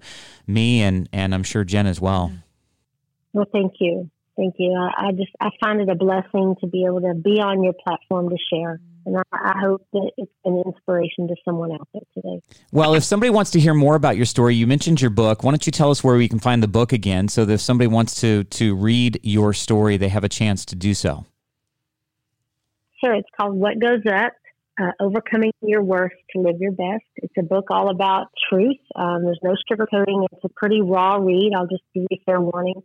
me, and, and I'm sure Jen as well. Well, thank you. Thank you. I, I just, I find it a blessing to be able to be on your platform to share. And I, I hope that it's an inspiration to someone out there today. Well, if somebody wants to hear more about your story, you mentioned your book. Why don't you tell us where we can find the book again, so that if somebody wants to, to read your story, they have a chance to do so. Sure. It's called What Goes Up, uh, Overcoming Your Worst to Live Your Best. It's a book all about truth. Um, there's no sugarcoating. It's a pretty raw read. I'll just give you a fair warning.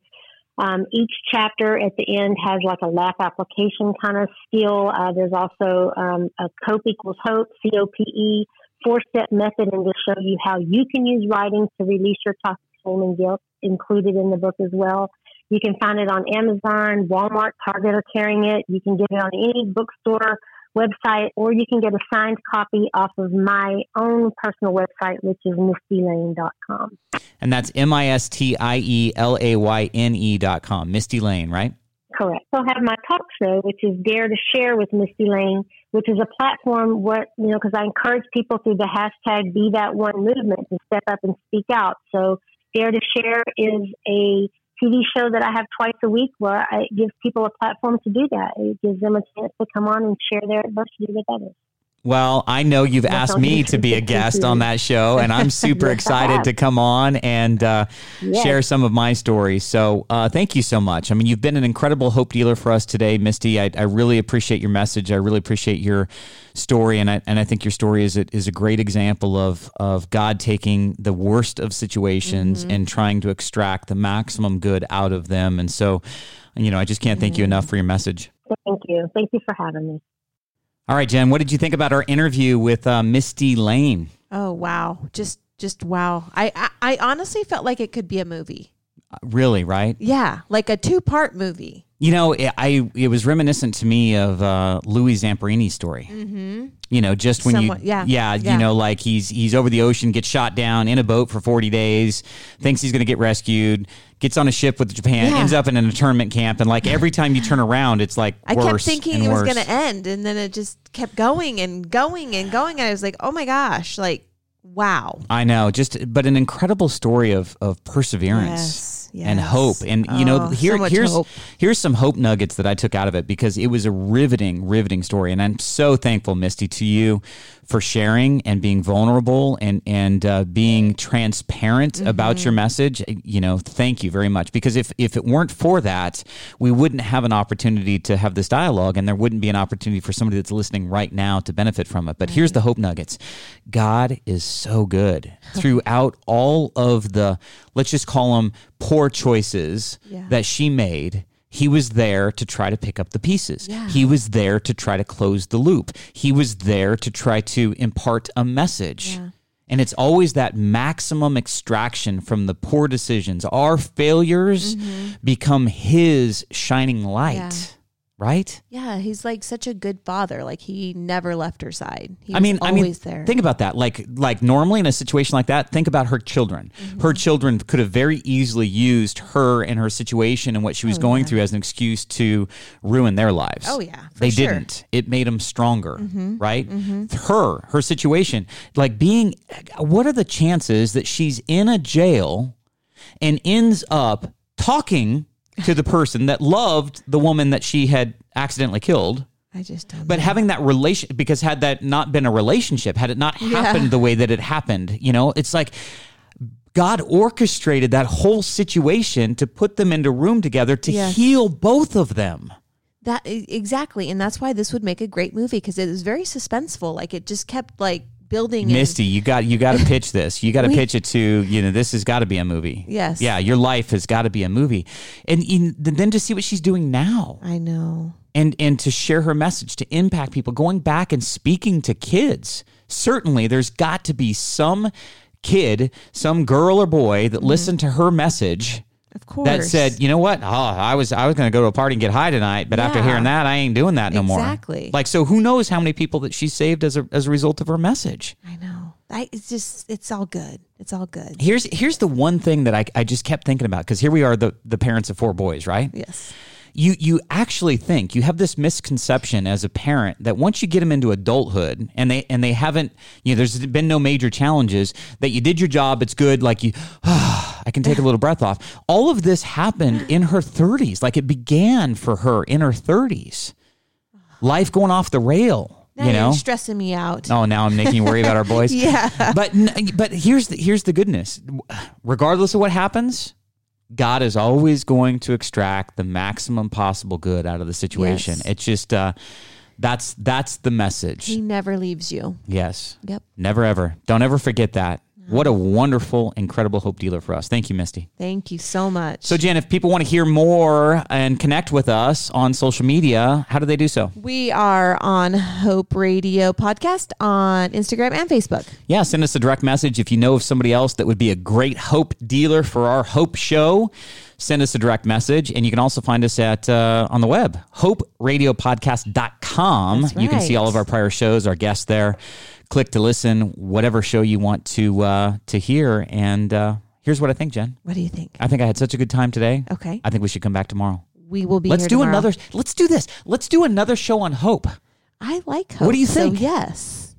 Um, each chapter at the end has like a laugh application kind of skill. Uh, there's also um, a COPE equals hope, C O P E, four-step method, and to show you how you can use writing to release your toxic shame and guilt, included in the book as well. You can find it on Amazon, Walmart, Target are carrying it. You can get it on any bookstore website, or you can get a signed copy off of my own personal website, which is misty lane dot com. And that's M I S T I E L A Y N E dot com, Misty Lane, right? Correct. So I have my talk show, which is Dare to Share with Misty Lane, which is a platform where, you know, because I encourage people through the hashtag Be That One Movement to step up and speak out. So Dare to Share is a T V show that I have twice a week where I give people a platform to do that. It gives them a chance to come on and share their adversity with others. Well, I know you've That's asked me to be a guest on that show, and I'm super yes, excited to come on and uh, yes. share some of my stories. So uh, thank you so much. I mean, you've been an incredible hope dealer for us today, Misty. I, I really appreciate your message. I really appreciate your story. And I, and I think your story is a, is a great example of, of God taking the worst of situations mm-hmm. and trying to extract the maximum good out of them. And so, you know, I just can't thank mm-hmm. you enough for your message. Thank you. Thank you for having me. All right, Jen, what did you think about our interview with uh, Misty Lane? Oh, wow. Just, just wow. I, I, I honestly felt like it could be a movie. Really, right? Yeah, like a two-part movie. You know, it, I it was reminiscent to me of uh, Louis Zamperini's story. Mm-hmm. You know, just when Somewhat, you, yeah. Yeah, yeah, you know, like he's he's over the ocean, gets shot down in a boat for forty days, thinks he's going to get rescued, gets on a ship with Japan, yeah. ends up in an internment camp, and like every time you turn around, it's like worse and worse. I kept thinking it was going to end, and then it just kept going and going and going, and I was like, oh my gosh, like wow. I know, just but an incredible story of of perseverance. Yes. Yes. And hope. And, you know, oh, here, so here's hope. here's some hope nuggets that I took out of it, because it was a riveting, riveting story. And I'm so thankful, Misty, to you for sharing and being vulnerable and, and uh, being transparent mm-hmm. about your message. You know, thank you very much. Because if, if it weren't for that, we wouldn't have an opportunity to have this dialogue, and there wouldn't be an opportunity for somebody that's listening right now to benefit from it. But right. here's the hope nuggets. God is so good throughout all of the, let's just call them poor choices yeah. that she made. He was there to try to pick up the pieces. Yeah. He was there to try to close the loop. He was there to try to impart a message. Yeah. And it's always that maximum extraction from the poor decisions. Our failures mm-hmm. become his shining light. Yeah. Right? Yeah, he's like such a good father. Like he never left her side. He was I mean, always I mean, there. Think about that. Like, like normally in a situation like that, think about her children. Mm-hmm. Her children could have very easily used her and her situation and what she was oh, going yeah. through as an excuse to ruin their lives. Oh yeah, for they sure. didn't. It made them stronger, mm-hmm. right? Mm-hmm. Her, her situation, like being. What are the chances that she's in a jail and ends up talking to the person that loved the woman that she had accidentally killed? I just don't But know. Having that relation, because had that not been a relationship, had it not happened yeah. the way that it happened, you know, it's like God orchestrated that whole situation to put them into a room together to yes. heal both of them. That exactly. And that's why this would make a great movie, because it was very suspenseful. Like, it just kept like building. Misty, and- you got you got to pitch this. You got to pitch it to, you know, this has got to be a movie. Yes. Yeah. Your life has got to be a movie. And, and then to see what she's doing now. I know. And and to share her message, to impact people, going back and speaking to kids. Certainly there's got to be some kid, some girl or boy that mm-hmm. listened to her message. Of course. That said, you know what? Oh, I was I was going to go to a party and get high tonight, but yeah. after hearing that, I ain't doing that no exactly. more. Exactly. Like, so who knows how many people that she saved as a as a result of her message? I know. I, it's just, it's all good. It's all good. Here's here's the one thing that I I just kept thinking about, because here we are, the the parents of four boys, right? Yes. You you actually think, you have this misconception as a parent that once you get them into adulthood and they and they haven't, you know, there's been no major challenges, that you did your job, it's good, like you, oh, I can take a little breath off. All of this happened in her thirties, like it began for her in her thirties. Life going off the rail, now you know, you're stressing me out. Oh, now I'm making you worry about our boys. Yeah, but but here's the, here's the good news. Regardless of what happens, God is always going to extract the maximum possible good out of the situation. Yes. It's just, uh, that's that's the message. He never leaves you. Yes. Yep. Never, ever. Don't ever forget that. No. What a wonderful, incredible hope dealer for us. Thank you, Misty. Thank you so much. So, Jen, if people want to hear more and connect with us on social media, how do they do so? We are on Hope Radio Podcast on Instagram and Facebook. Yeah, send us a direct message. If you know of somebody else that would be a great hope dealer for our hope show, send us a direct message. And you can also find us at uh, on the web, hope radio podcast dot com. Right. You can see all of our prior shows, our guests there. Click to listen, whatever show you want to uh, to hear. And uh, here's what I think, Jen. What do you think? I think I had such a good time today. Okay. I think we should come back tomorrow. We will be let's here do tomorrow. Another, let's do this. Let's do another show on hope. I like hope. What do you think? So yes.